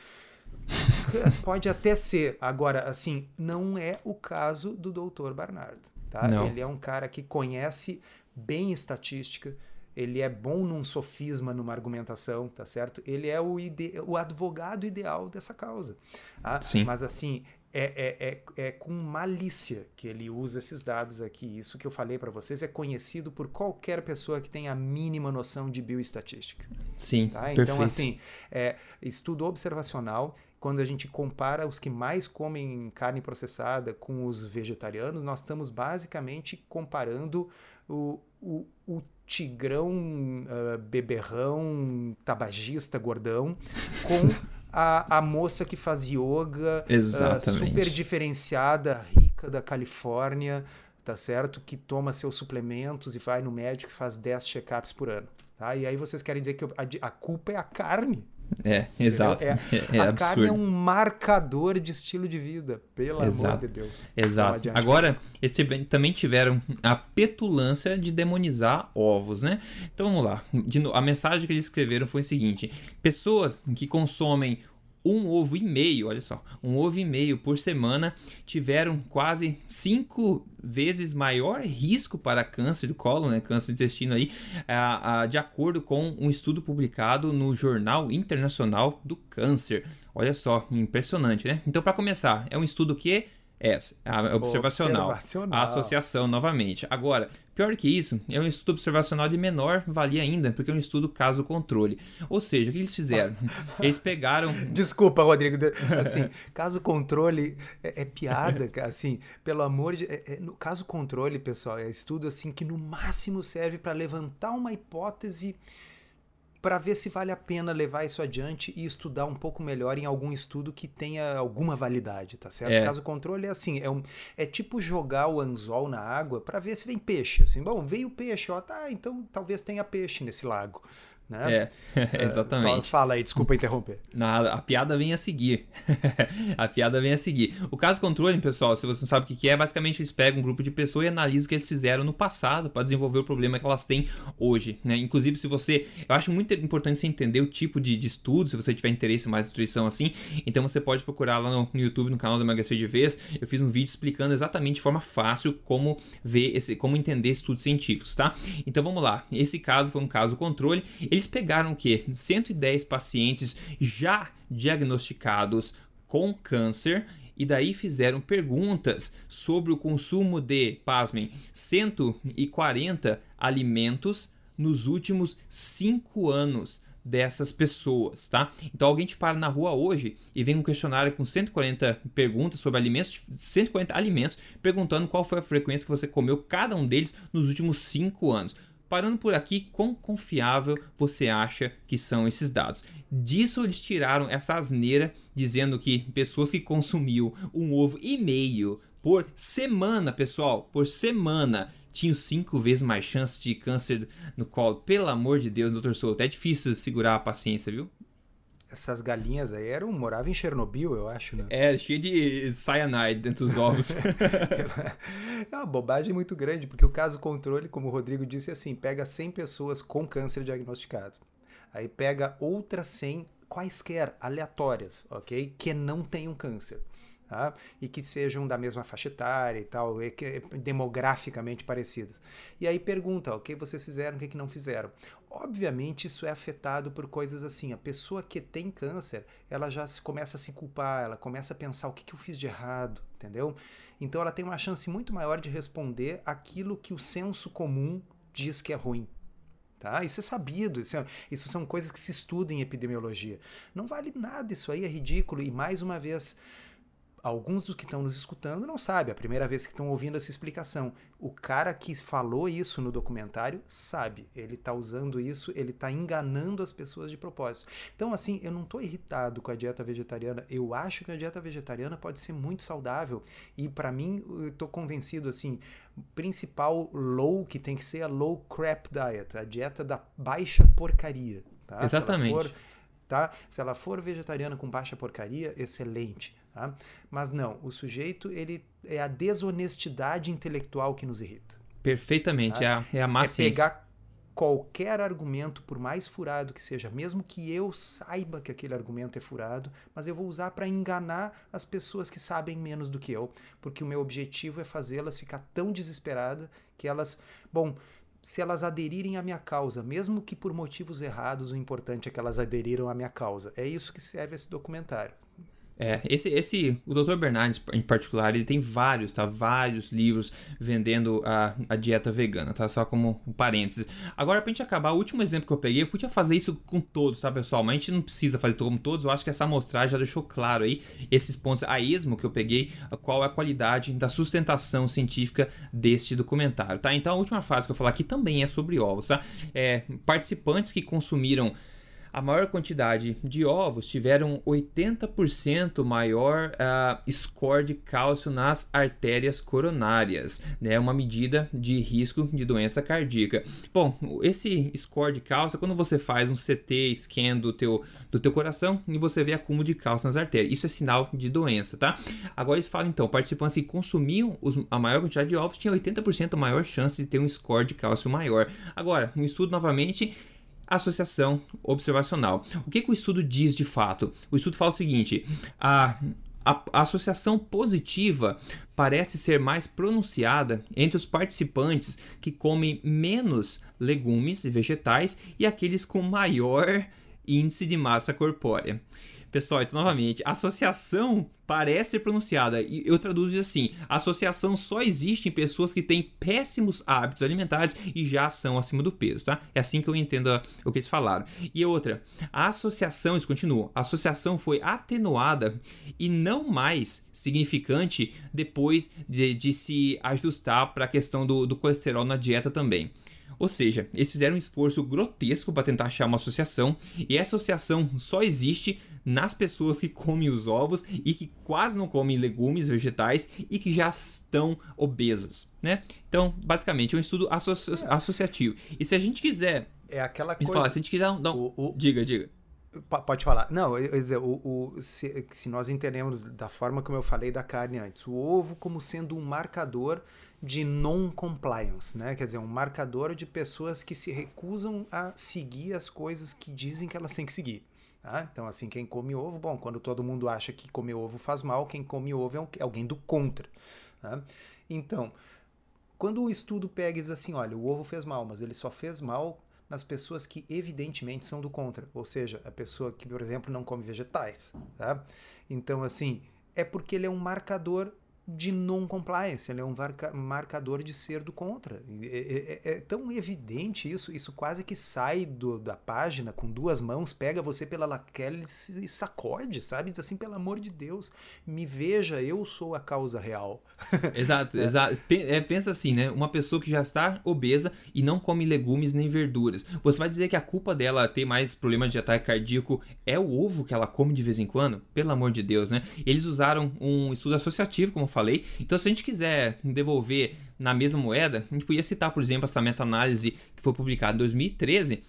Pode até ser. Agora, assim, não é o caso do Dr. Barnard, tá? Ele é um cara que conhece bem estatística, ele é bom num sofisma, numa argumentação, tá certo? Ele é o advogado ideal dessa causa. Ah, sim. Mas assim, é com malícia que ele usa esses dados aqui. Isso que eu falei para vocês é conhecido por qualquer pessoa que tenha a mínima noção de bioestatística. Sim, tá? Então, perfeito. Assim, estudo observacional, quando a gente compara os que mais comem carne processada com os vegetarianos, nós estamos basicamente comparando o tigrão, beberrão, tabagista, gordão, com a moça que faz yoga, super diferenciada, rica da Califórnia, tá certo? Que toma seus suplementos e vai no médico e faz 10 check-ups por ano. Tá? E aí vocês querem dizer que a culpa é a carne? É, exato. A carne é um marcador de estilo de vida, pelo amor de Deus. Exato. Agora, eles também tiveram a petulância de demonizar ovos, né? Então vamos lá. A mensagem que eles escreveram foi o seguinte: pessoas que consomem um ovo e meio, olha só, um ovo e meio por semana tiveram quase 5 vezes maior risco para câncer do colo, né, câncer do intestino aí, de acordo com um estudo publicado no Jornal Internacional do Câncer. Olha só, impressionante, né? Então, para começar, é um estudo que É, a observacional. A associação, novamente. Agora, pior que isso, é um estudo observacional de menor valia ainda, porque é um estudo caso-controle. Ou seja, o que eles fizeram? Eles pegaram... Desculpa, Rodrigo. Assim, caso-controle é piada, cara. Assim, pelo amor de... caso-controle, pessoal, é estudo assim que no máximo serve para levantar uma hipótese para ver se vale a pena levar isso adiante e estudar um pouco melhor em algum estudo que tenha alguma validade, tá certo? É. Caso controle é assim, é tipo jogar o anzol na água para ver se vem peixe. Assim, bom, veio peixe, ó, tá, então talvez tenha peixe nesse lago, né? É, exatamente. Fala aí, desculpa interromper. Nada, a piada vem a seguir. A piada vem a seguir. O caso controle, pessoal, se você não sabe o que é, basicamente eles pegam um grupo de pessoas e analisam o que eles fizeram no passado para desenvolver o problema que elas têm hoje, né? Inclusive, se você... Eu acho muito importante você entender o tipo de estudo, se você tiver interesse mais em nutrição assim, então você pode procurar lá no YouTube, no canal do Emagrecer de Vez. Eu fiz um vídeo explicando exatamente de forma fácil como ver como entender estudos científicos, tá? Então vamos lá. Esse caso foi um caso controle. Eles pegaram o quê? 110 pacientes já diagnosticados com câncer e daí fizeram perguntas sobre o consumo de, pasmem, 140 alimentos nos últimos 5 anos dessas pessoas, tá? Então alguém te para na rua hoje e vem um questionário com 140 perguntas sobre alimentos, 140 alimentos, perguntando qual foi a frequência que você comeu cada um deles nos últimos 5 anos. Parando por aqui, quão confiável você acha que são esses dados? Disso eles tiraram essa asneira dizendo que pessoas que consumiam um ovo e meio por semana, pessoal, por semana, tinham 5 vezes mais chance de câncer no colo. Pelo amor de Deus, Dr. Souto, é difícil segurar a paciência, viu? Essas galinhas aí moravam em Chernobyl, eu acho, né? É, cheio de cyanide dentro dos ovos. É uma bobagem muito grande, porque o caso controle, como o Rodrigo disse, é assim, pega 100 pessoas com câncer diagnosticado. Aí pega outras 100, quaisquer, aleatórias, ok? Que não tenham câncer. Tá? E que sejam da mesma faixa etária e tal, demograficamente parecidas. E aí pergunta, o que vocês fizeram, o que não fizeram. Obviamente isso é afetado por coisas assim, a pessoa que tem câncer, ela já começa a se culpar, ela começa a pensar o que eu fiz de errado, entendeu? Então ela tem uma chance muito maior de responder aquilo que o senso comum diz que é ruim. Tá? Isso é sabido, isso são coisas que se estudam em epidemiologia. Não vale nada, isso aí é ridículo, e mais uma vez... Alguns dos que estão nos escutando não sabem, é a primeira vez que estão ouvindo essa explicação. O cara que falou isso no documentário sabe, ele está usando isso, ele está enganando as pessoas de propósito. Então assim, eu não estou irritado com a dieta vegetariana, eu acho que a dieta vegetariana pode ser muito saudável. E para mim, eu estou convencido assim, principal low que tem que ser a low crap diet, a dieta da baixa porcaria. Tá? Exatamente. Se ela for vegetariana com baixa porcaria, excelente. Tá? Mas não, o sujeito, ele é a desonestidade intelectual que nos irrita. Perfeitamente, tá? é a má ciência. Pegar qualquer argumento, por mais furado que seja, mesmo que eu saiba que aquele argumento é furado, mas eu vou usar para enganar as pessoas que sabem menos do que eu, porque o meu objetivo é fazê-las ficar tão desesperadas que elas... Bom, se elas aderirem à minha causa, mesmo que por motivos errados, o importante é que elas aderiram à minha causa. É isso que serve esse documentário. É, o Dr. Bernard, em particular, ele tem vários, tá? Vários livros vendendo a dieta vegana, tá? Só como um parênteses. Agora, pra gente acabar, o último exemplo que eu peguei, eu podia fazer isso com todos, tá, pessoal? Mas a gente não precisa fazer como todos, eu acho que essa amostragem já deixou claro aí esses pontos a esmo que eu peguei, qual é a qualidade da sustentação científica deste documentário, tá? Então, a última fase que eu vou falar aqui também é sobre ovos, tá? Participantes que consumiram a maior quantidade de ovos tiveram 80% maior score de cálcio nas artérias coronárias, né? Uma medida de risco de doença cardíaca. Bom, esse score de cálcio é quando você faz um CT scan do teu coração e você vê acúmulo de cálcio nas artérias. Isso é sinal de doença, tá? Agora eles falam então, participantes que consumiam a maior quantidade de ovos tinham 80% maior chance de ter um score de cálcio maior. Agora, um estudo novamente... Associação observacional. O que o estudo diz de fato? O estudo fala o seguinte, a associação positiva parece ser mais pronunciada entre os participantes que comem menos legumes e vegetais e aqueles com maior índice de massa corpórea. Pessoal, então novamente, associação parece ser pronunciada, e eu traduzo assim, associação só existe em pessoas que têm péssimos hábitos alimentares e já são acima do peso, tá? É assim que eu entendo o que eles falaram. E outra, a associação, eles continuam, a associação foi atenuada e não mais significante depois de se ajustar para a questão do colesterol na dieta também. Ou seja, eles fizeram um esforço grotesco para tentar achar uma associação, e essa associação só existe nas pessoas que comem os ovos e que quase não comem legumes, vegetais e que já estão obesas, né? Então, basicamente, é um estudo associativo. E se a gente quiser... É aquela coisa... Falar, se a gente quiser... Diga. Pode falar. Não, eu ia dizer, se nós entendemos da forma como eu falei da carne antes, o ovo como sendo um marcador de non-compliance, né? Quer dizer, um marcador de pessoas que se recusam a seguir as coisas que dizem que elas têm que seguir. Tá? Então, assim, quem come ovo, bom, quando todo mundo acha que comer ovo faz mal, quem come ovo é alguém do contra. Tá? Então, quando o estudo pega e diz assim, olha, o ovo fez mal, mas ele só fez mal nas pessoas que evidentemente são do contra, ou seja, a pessoa que, por exemplo, não come vegetais, tá? Então, assim, é porque ele é um marcador de non-compliance, ele é um marcador de ser do contra. É tão evidente isso quase que sai da página, com duas mãos, pega você pela laquela e sacode, sabe? Diz assim, pelo amor de Deus, me veja, eu sou a causa real. Exato. Pensa assim, né? Uma pessoa que já está obesa e não come legumes nem verduras. Você vai dizer que a culpa dela ter mais problema de ataque cardíaco é o ovo que ela come de vez em quando? Pelo amor de Deus, né? Eles usaram um estudo associativo, como eu falei. Então, se a gente quiser devolver na mesma moeda, a gente podia citar, por exemplo, essa meta-análise que foi publicada em 2013,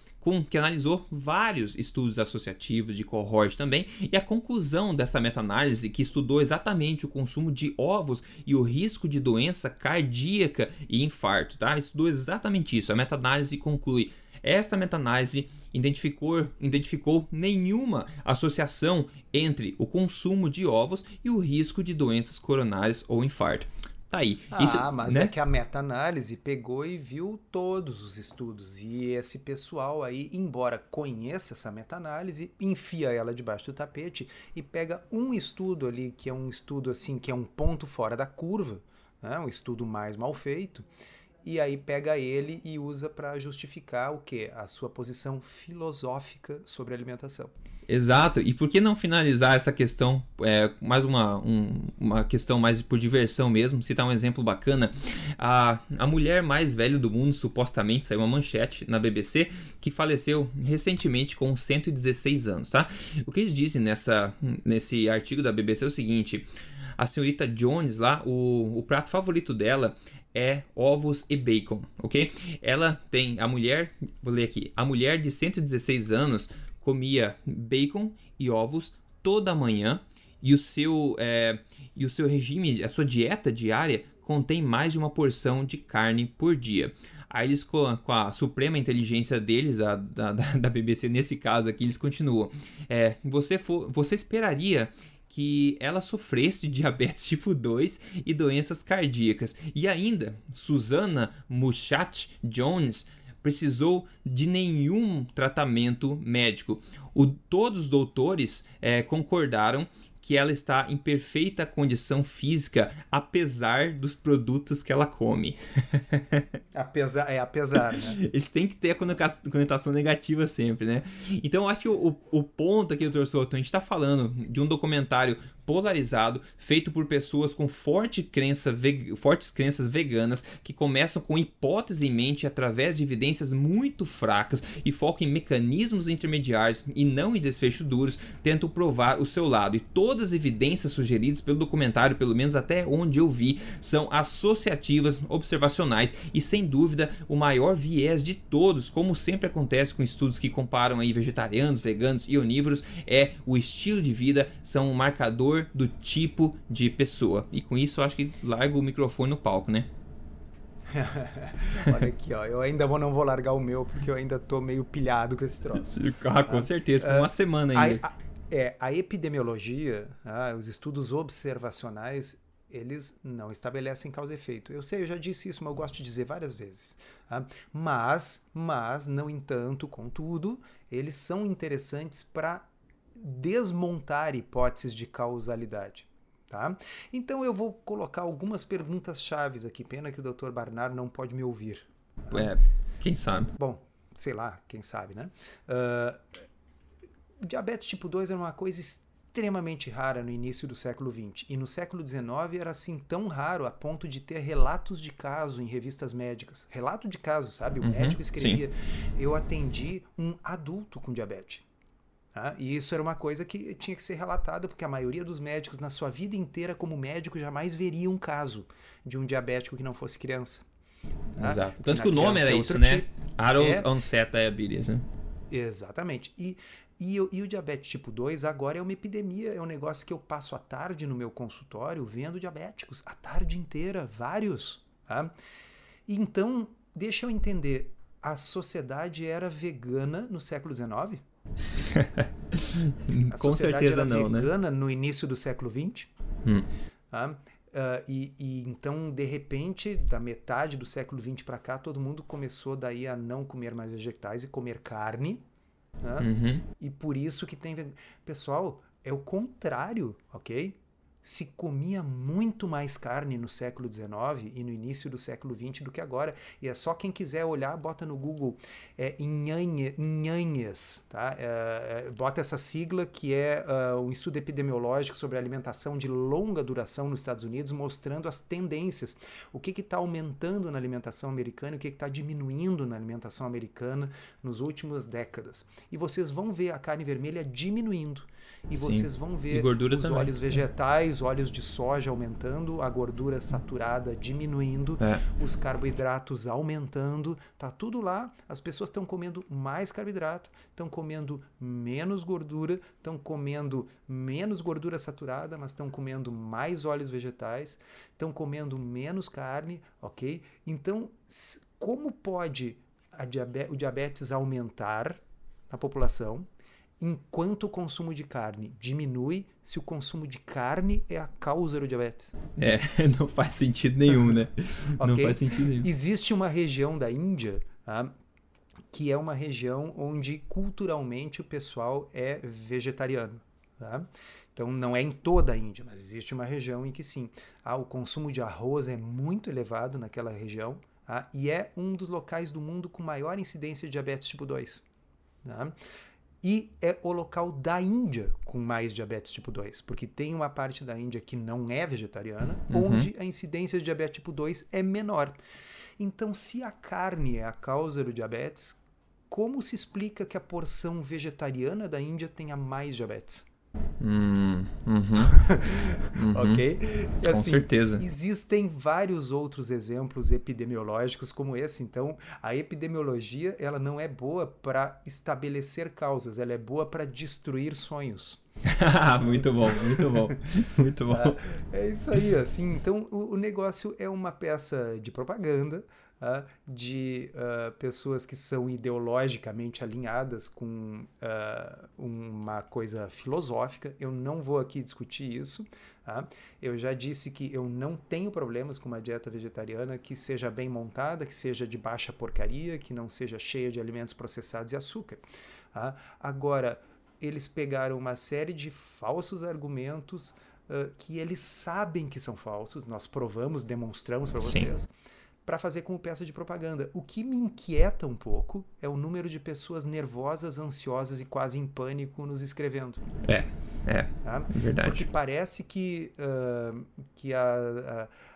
que analisou vários estudos associativos de cohorte também, e a conclusão dessa meta-análise, que estudou exatamente o consumo de ovos e o risco de doença cardíaca e infarto, tá? Estudou exatamente isso. A meta-análise conclui: esta meta-análise identificou nenhuma associação entre o consumo de ovos e o risco de doenças coronárias ou infarto. Tá aí. Isso, mas né? É que a meta-análise pegou e viu todos os estudos. E esse pessoal aí, embora conheça essa meta-análise, enfia ela debaixo do tapete e pega um estudo ali, que é um estudo assim, que é um ponto fora da curva, né? Um estudo mais mal feito, e aí pega ele e usa para justificar o quê? A sua posição filosófica sobre alimentação. Exato, e por que não finalizar essa questão, mais uma questão mais por diversão mesmo, citar um exemplo bacana. A mulher mais velha do mundo, supostamente, saiu uma manchete na BBC, que faleceu recentemente com 116 anos, tá? O que eles dizem nesse artigo da BBC é o seguinte: a senhorita Jones lá, o prato favorito dela é ovos e bacon, ok? Ela tem, a mulher, vou ler aqui, a mulher de 116 anos comia bacon e ovos toda manhã, e o seu regime, a sua dieta diária contém mais de uma porção de carne por dia. Aí eles, com a suprema inteligência deles, da BBC nesse caso aqui, eles continuam. Você esperaria que ela sofresse de diabetes tipo 2 e doenças cardíacas. E ainda, Susana Mushat Jones precisou de nenhum tratamento médico. Todos os doutores concordaram que ela está em perfeita condição física, apesar dos produtos que ela come. Apesar, né? Eles têm que ter a conotação negativa sempre, né? Então, eu acho que o ponto aqui, Dr. Souto, a gente está falando de um documentário polarizado, feito por pessoas com fortes crenças veganas, que começam com hipótese em mente através de evidências muito fracas e focam em mecanismos intermediários e não em desfechos duros, tentam provar o seu lado. E todas as evidências sugeridas pelo documentário, pelo menos até onde eu vi, são associativas, observacionais e, sem dúvida, o maior viés de todos, como sempre acontece com estudos que comparam aí vegetarianos, veganos e onívoros, é o estilo de vida, são um marcador do tipo de pessoa. E com isso eu acho que largo o microfone no palco, né? Olha aqui, ó, eu ainda não vou largar o meu, porque eu ainda tô meio pilhado com esse troço. Com certeza, por uma semana ainda. A epidemiologia, os estudos observacionais, eles não estabelecem causa e efeito. Eu sei, eu já disse isso, mas eu gosto de dizer várias vezes. Mas, no entanto, contudo, eles são interessantes para desmontar hipóteses de causalidade. Tá? Então eu vou colocar algumas perguntas chaves aqui. Pena que o Dr. Barnard não pode me ouvir. Tá? É, quem sabe? Bom, sei lá, quem sabe, né? Diabetes tipo 2 era uma coisa extremamente rara no início do século XX. E no século XIX era assim tão raro a ponto de ter relatos de caso em revistas médicas. Relato de caso, sabe? O médico escrevia. Sim. Eu atendi um adulto com diabetes. Ah, e isso era uma coisa que tinha que ser relatada, porque a maioria dos médicos, na sua vida inteira como médico, jamais veria um caso de um diabético que não fosse criança. Tá? Exato. Tanto que o nome era isso, né? Adult Onset Diabetes, né? Exatamente. E o diabetes tipo 2 agora é uma epidemia, é um negócio que eu passo a tarde no meu consultório vendo diabéticos, a tarde inteira, vários. Tá? Então, deixa eu entender, a sociedade era vegana no século XIX? Com certeza não, né? A sociedade era vegana no início do século XX. Tá? E então, de repente, da metade do século XX para cá, todo mundo começou daí a não comer mais vegetais e comer carne. Tá? E por isso que tem... Pessoal, é o contrário, ok? Se comia muito mais carne no século XIX e no início do século XX do que agora. E é só quem quiser olhar, bota no Google NHANES, tá? Bota essa sigla, que é um estudo epidemiológico sobre alimentação de longa duração nos Estados Unidos, mostrando as tendências. O que está aumentando na alimentação americana e o que está diminuindo na alimentação americana nos últimas décadas. E vocês vão ver a carne vermelha diminuindo. E vocês vão ver os óleos vegetais, óleos de soja aumentando, a gordura saturada diminuindo, os carboidratos aumentando, tá tudo lá. As pessoas estão comendo mais carboidrato, estão comendo menos gordura, estão comendo menos gordura saturada, mas estão comendo mais óleos vegetais, estão comendo menos carne, ok? Então, como pode o diabetes aumentar na população, enquanto o consumo de carne diminui, se o consumo de carne é a causa do diabetes? É, não faz sentido nenhum, né? Okay? Não faz sentido nenhum. Existe uma região da Índia, que é uma região onde culturalmente o pessoal é vegetariano. Tá? Então, não é em toda a Índia, mas existe uma região em que sim. O consumo de arroz é muito elevado naquela região, e é um dos locais do mundo com maior incidência de diabetes tipo 2. Tá? E é o local da Índia com mais diabetes tipo 2, porque tem uma parte da Índia que não é vegetariana, onde a incidência de diabetes tipo 2 é menor. Então, se a carne é a causa do diabetes, como se explica que a porção vegetariana da Índia tenha mais diabetes? Ok? Assim, com certeza. Existem vários outros exemplos epidemiológicos como esse. Então, a epidemiologia, ela não é boa para estabelecer causas, ela é boa para destruir sonhos. Muito bom, muito bom, muito bom. É isso aí, assim. Então, o negócio é uma peça de propaganda, de pessoas que são ideologicamente alinhadas com uma coisa filosófica. Eu não vou aqui discutir isso. Eu já disse que eu não tenho problemas com uma dieta vegetariana que seja bem montada, que seja de baixa porcaria, que não seja cheia de alimentos processados e açúcar. Agora, eles pegaram uma série de falsos argumentos que eles sabem que são falsos. Nós provamos, demonstramos para vocês, para fazer como peça de propaganda. O que me inquieta um pouco é o número de pessoas nervosas, ansiosas e quase em pânico nos escrevendo. Tá? Verdade. Porque parece que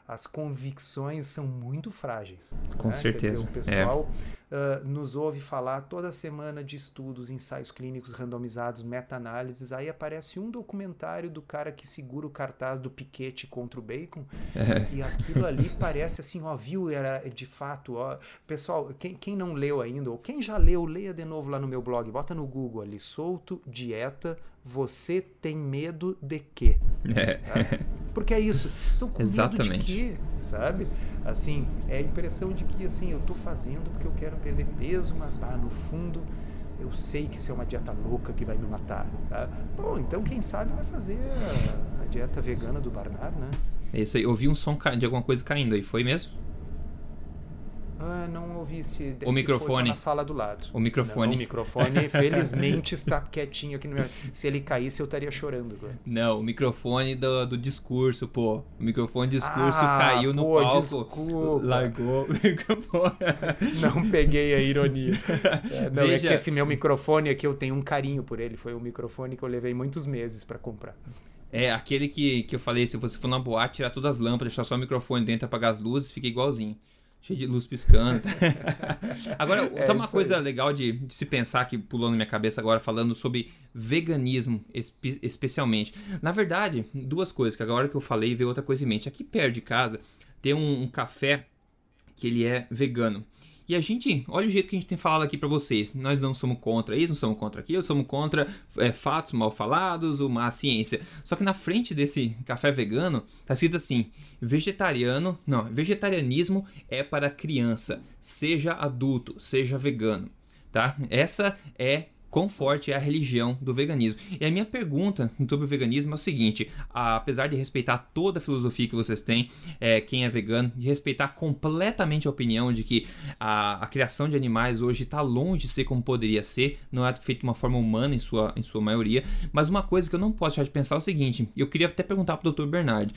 as convicções são muito frágeis. Com certeza. Quer dizer, o pessoal nos ouve falar toda semana de estudos, ensaios clínicos randomizados, meta-análises. Aí aparece um documentário do cara que segura o cartaz do piquete contra o bacon. E aquilo ali parece assim, ó, viu, era de fato, ó. Pessoal, quem não leu ainda, ou quem já leu, leia de novo lá no meu blog. Bota no Google ali, solto, dieta, você tem medo de quê? Tá? Porque é isso. Então, com medo de quê, sabe? Assim, é a impressão de que, assim, eu tô fazendo porque eu quero perder peso, mas no fundo eu sei que isso é uma dieta louca que vai me matar. Tá? Bom, então quem sabe vai fazer a dieta vegana do Barnard, né? É isso aí. Eu ouvi um som de alguma coisa caindo aí, foi mesmo? Ah, não ouvi se o microfone na sala do lado. O microfone. Não, o microfone, felizmente, está quietinho aqui no meu... Se ele caísse, eu estaria chorando agora. Não, o microfone do discurso, pô. O microfone do discurso caiu no palco. Desculpa. Largou o microfone. Não peguei a ironia. Não, veja, é que esse meu microfone aqui, eu tenho um carinho por ele. Foi um microfone que eu levei muitos meses para comprar. É, aquele que eu falei, se você for na boate, tirar todas as lâmpadas, deixar só o microfone dentro, apagar as luzes, fica igualzinho. Cheio de luz piscando. Agora, só uma coisa legal de se pensar, que pulou na minha cabeça agora, falando sobre veganismo, especialmente. Na verdade, duas coisas, que agora que eu falei, veio outra coisa em mente. Aqui perto de casa, tem um café que ele é vegano. E a gente, olha o jeito que a gente tem falado aqui pra vocês. Nós não somos contra isso, não somos contra aquilo, somos contra fatos mal falados, ou má ciência. Só que na frente desse café vegano, tá escrito assim, vegetarianismo é para criança, seja adulto, seja vegano, tá? Essa é, quão forte é a religião do veganismo. E a minha pergunta sobre o veganismo é o seguinte, apesar de respeitar toda a filosofia que vocês têm, quem é vegano, de respeitar completamente a opinião de que a criação de animais hoje está longe de ser como poderia ser, não é feito de uma forma humana em sua maioria, mas uma coisa que eu não posso deixar de pensar é o seguinte, eu queria até perguntar para o Dr. Barnard.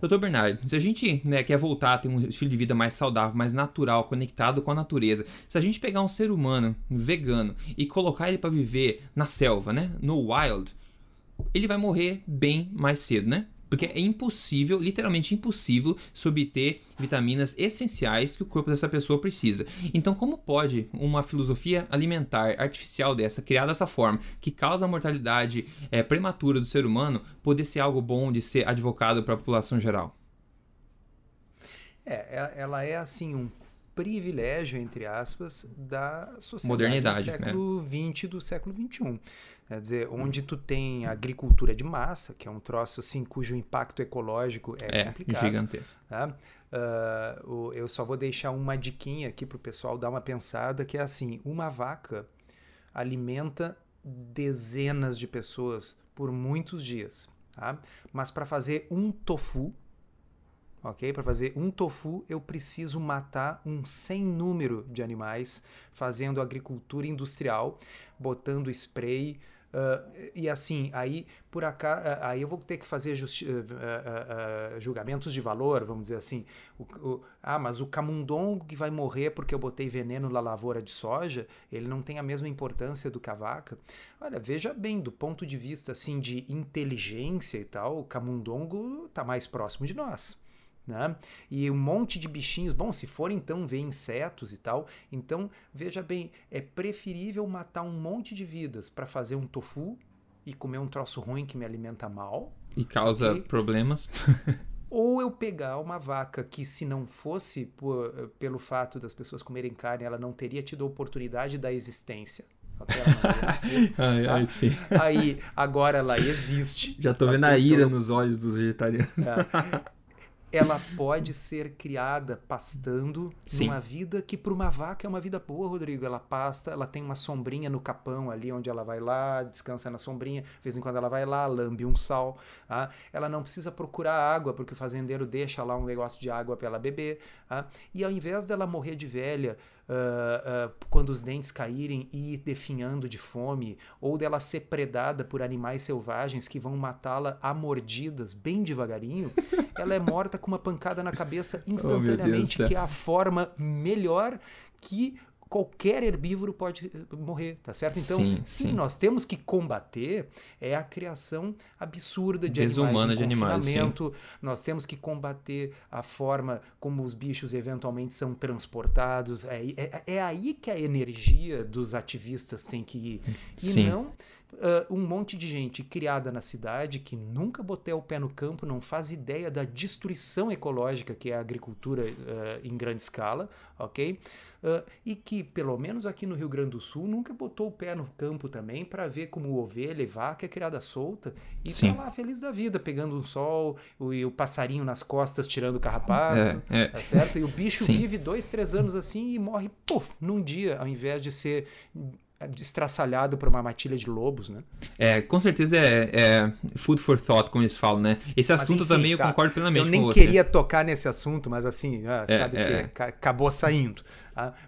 Dr. Barnard, se a gente quer voltar a ter um estilo de vida mais saudável, mais natural, conectado com a natureza, se a gente pegar um ser humano vegano e colocar ele para viver na selva, né? No wild, ele vai morrer bem mais cedo, né? Porque é impossível, literalmente impossível, obter vitaminas essenciais que o corpo dessa pessoa precisa. Então, como pode uma filosofia alimentar artificial dessa, criada dessa forma, que causa a mortalidade prematura do ser humano, poder ser algo bom de ser advocado para a população geral? Ela é assim privilégio, entre aspas, da sociedade modernidade, do século XX e do século XXI. Quer dizer, onde tu tem a agricultura de massa, que é um troço assim, cujo impacto ecológico é complicado. É, gigantesco. Tá? Eu só vou deixar uma diquinha aqui para o pessoal dar uma pensada, que é assim, uma vaca alimenta dezenas de pessoas por muitos dias. Tá? Mas para fazer um tofu, para fazer um tofu, eu preciso matar um sem número de animais, fazendo agricultura industrial, botando spray, e assim, aí por acaso, aí eu vou ter que fazer julgamentos de valor, vamos dizer assim. Mas o camundongo que vai morrer porque eu botei veneno na lavoura de soja, ele não tem a mesma importância do que a vaca. Olha, veja bem, do ponto de vista assim, de inteligência e tal, o camundongo está mais próximo de nós. Né? E um monte de bichinhos, bom, se for então ver insetos e tal, então veja bem, é preferível matar um monte de vidas para fazer um tofu e comer um troço ruim que me alimenta mal e causa problemas ou eu pegar uma vaca que, se não fosse pelo fato das pessoas comerem carne, ela não teria tido a oportunidade da existência. Aí agora ela existe, já tô vendo a ira nos olhos dos vegetarianos. Ela pode ser criada pastando. Sim. Numa vida que para uma vaca é uma vida boa, Rodrigo. Ela pasta, ela tem uma sombrinha no capão ali, onde ela vai lá, descansa na sombrinha, de vez em quando ela vai lá, lambe um sal. Ah? Ela não precisa procurar água, porque o fazendeiro deixa lá um negócio de água para ela beber. Ah? E ao invés dela morrer de velha, quando os dentes caírem e ir definhando de fome, ou dela ser predada por animais selvagens que vão matá-la a mordidas bem devagarinho, ela é morta com uma pancada na cabeça instantaneamente, que é a forma melhor que qualquer herbívoro pode morrer, tá certo? Então, sim, nós temos que combater a criação absurda de desumana animais, de animais. Nós temos que combater a forma como os bichos eventualmente são transportados. É aí que a energia dos ativistas tem que ir. E sim. Não um monte de gente criada na cidade que nunca botou o pé no campo, não faz ideia da destruição ecológica que é a agricultura em grande escala, ok? E que, pelo menos aqui no Rio Grande do Sul, nunca botou o pé no campo também para ver como ovelha e vaca é criada solta e tá lá feliz da vida, pegando um sol, e o passarinho nas costas tirando o carrapato, tá certo? E o bicho vive 2, 3 anos assim e morre, puf, num dia, ao invés de ser estraçalhado por uma matilha de lobos, né? É, com certeza é food for thought, como eles falam, né? Esse assunto, mas, enfim, também eu concordo plenamente com você. Eu nem queria tocar nesse assunto, mas assim, que acabou saindo.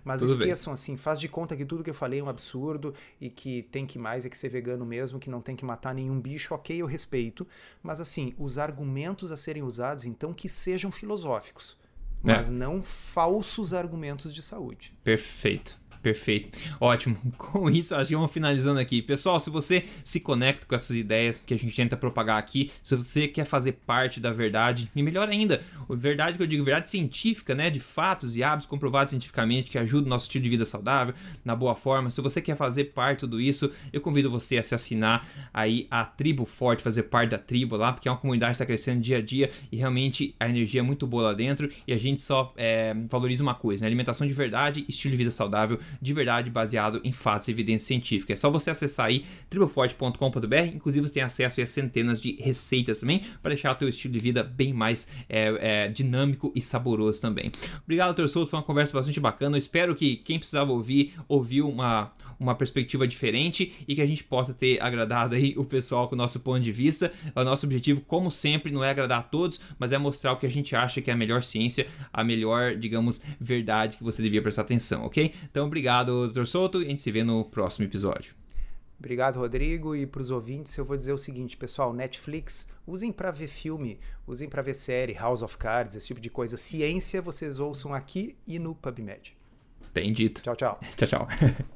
Mas tudo esqueçam, bem. Assim, faz de conta que tudo que eu falei é um absurdo e que tem que mais é que ser vegano mesmo, que não tem que matar nenhum bicho, ok, eu respeito. Mas assim, os argumentos a serem usados, então, que sejam filosóficos, mas não falsos argumentos de saúde. Perfeito. Perfeito. Ótimo. Com isso, acho que vamos finalizando aqui. Pessoal, se você se conecta com essas ideias que a gente tenta propagar aqui, se você quer fazer parte da verdade, e melhor ainda, verdade que eu digo, verdade científica, né? De fatos e hábitos comprovados cientificamente que ajudam o nosso estilo de vida saudável, na boa forma. Se você quer fazer parte de tudo isso, eu convido você a se assinar aí a Tribo Forte, fazer parte da tribo lá, porque é uma comunidade que está crescendo dia a dia e realmente a energia é muito boa lá dentro e a gente só valoriza uma coisa, né? Alimentação de verdade, estilo de vida saudável, de verdade, baseado em fatos e evidência científica. É só você acessar aí triboforte.com.br, inclusive você tem acesso aí a centenas de receitas também, para deixar o teu estilo de vida bem mais dinâmico e saboroso também. Obrigado, Dr. Souto, foi uma conversa bastante bacana, eu espero que quem precisava ouvir, ouviu uma perspectiva diferente e que a gente possa ter agradado aí o pessoal com o nosso ponto de vista. O nosso objetivo, como sempre, não é agradar a todos, mas é mostrar o que a gente acha que é a melhor ciência, a melhor, digamos, verdade que você devia prestar atenção, ok? Então, obrigado, Dr. Souto, e a gente se vê no próximo episódio. Obrigado, Rodrigo, e para os ouvintes eu vou dizer o seguinte, pessoal, Netflix, usem para ver filme, usem para ver série, House of Cards, esse tipo de coisa. Ciência, vocês ouçam aqui e no PubMed. Bem dito. Tchau, tchau. Tchau, tchau.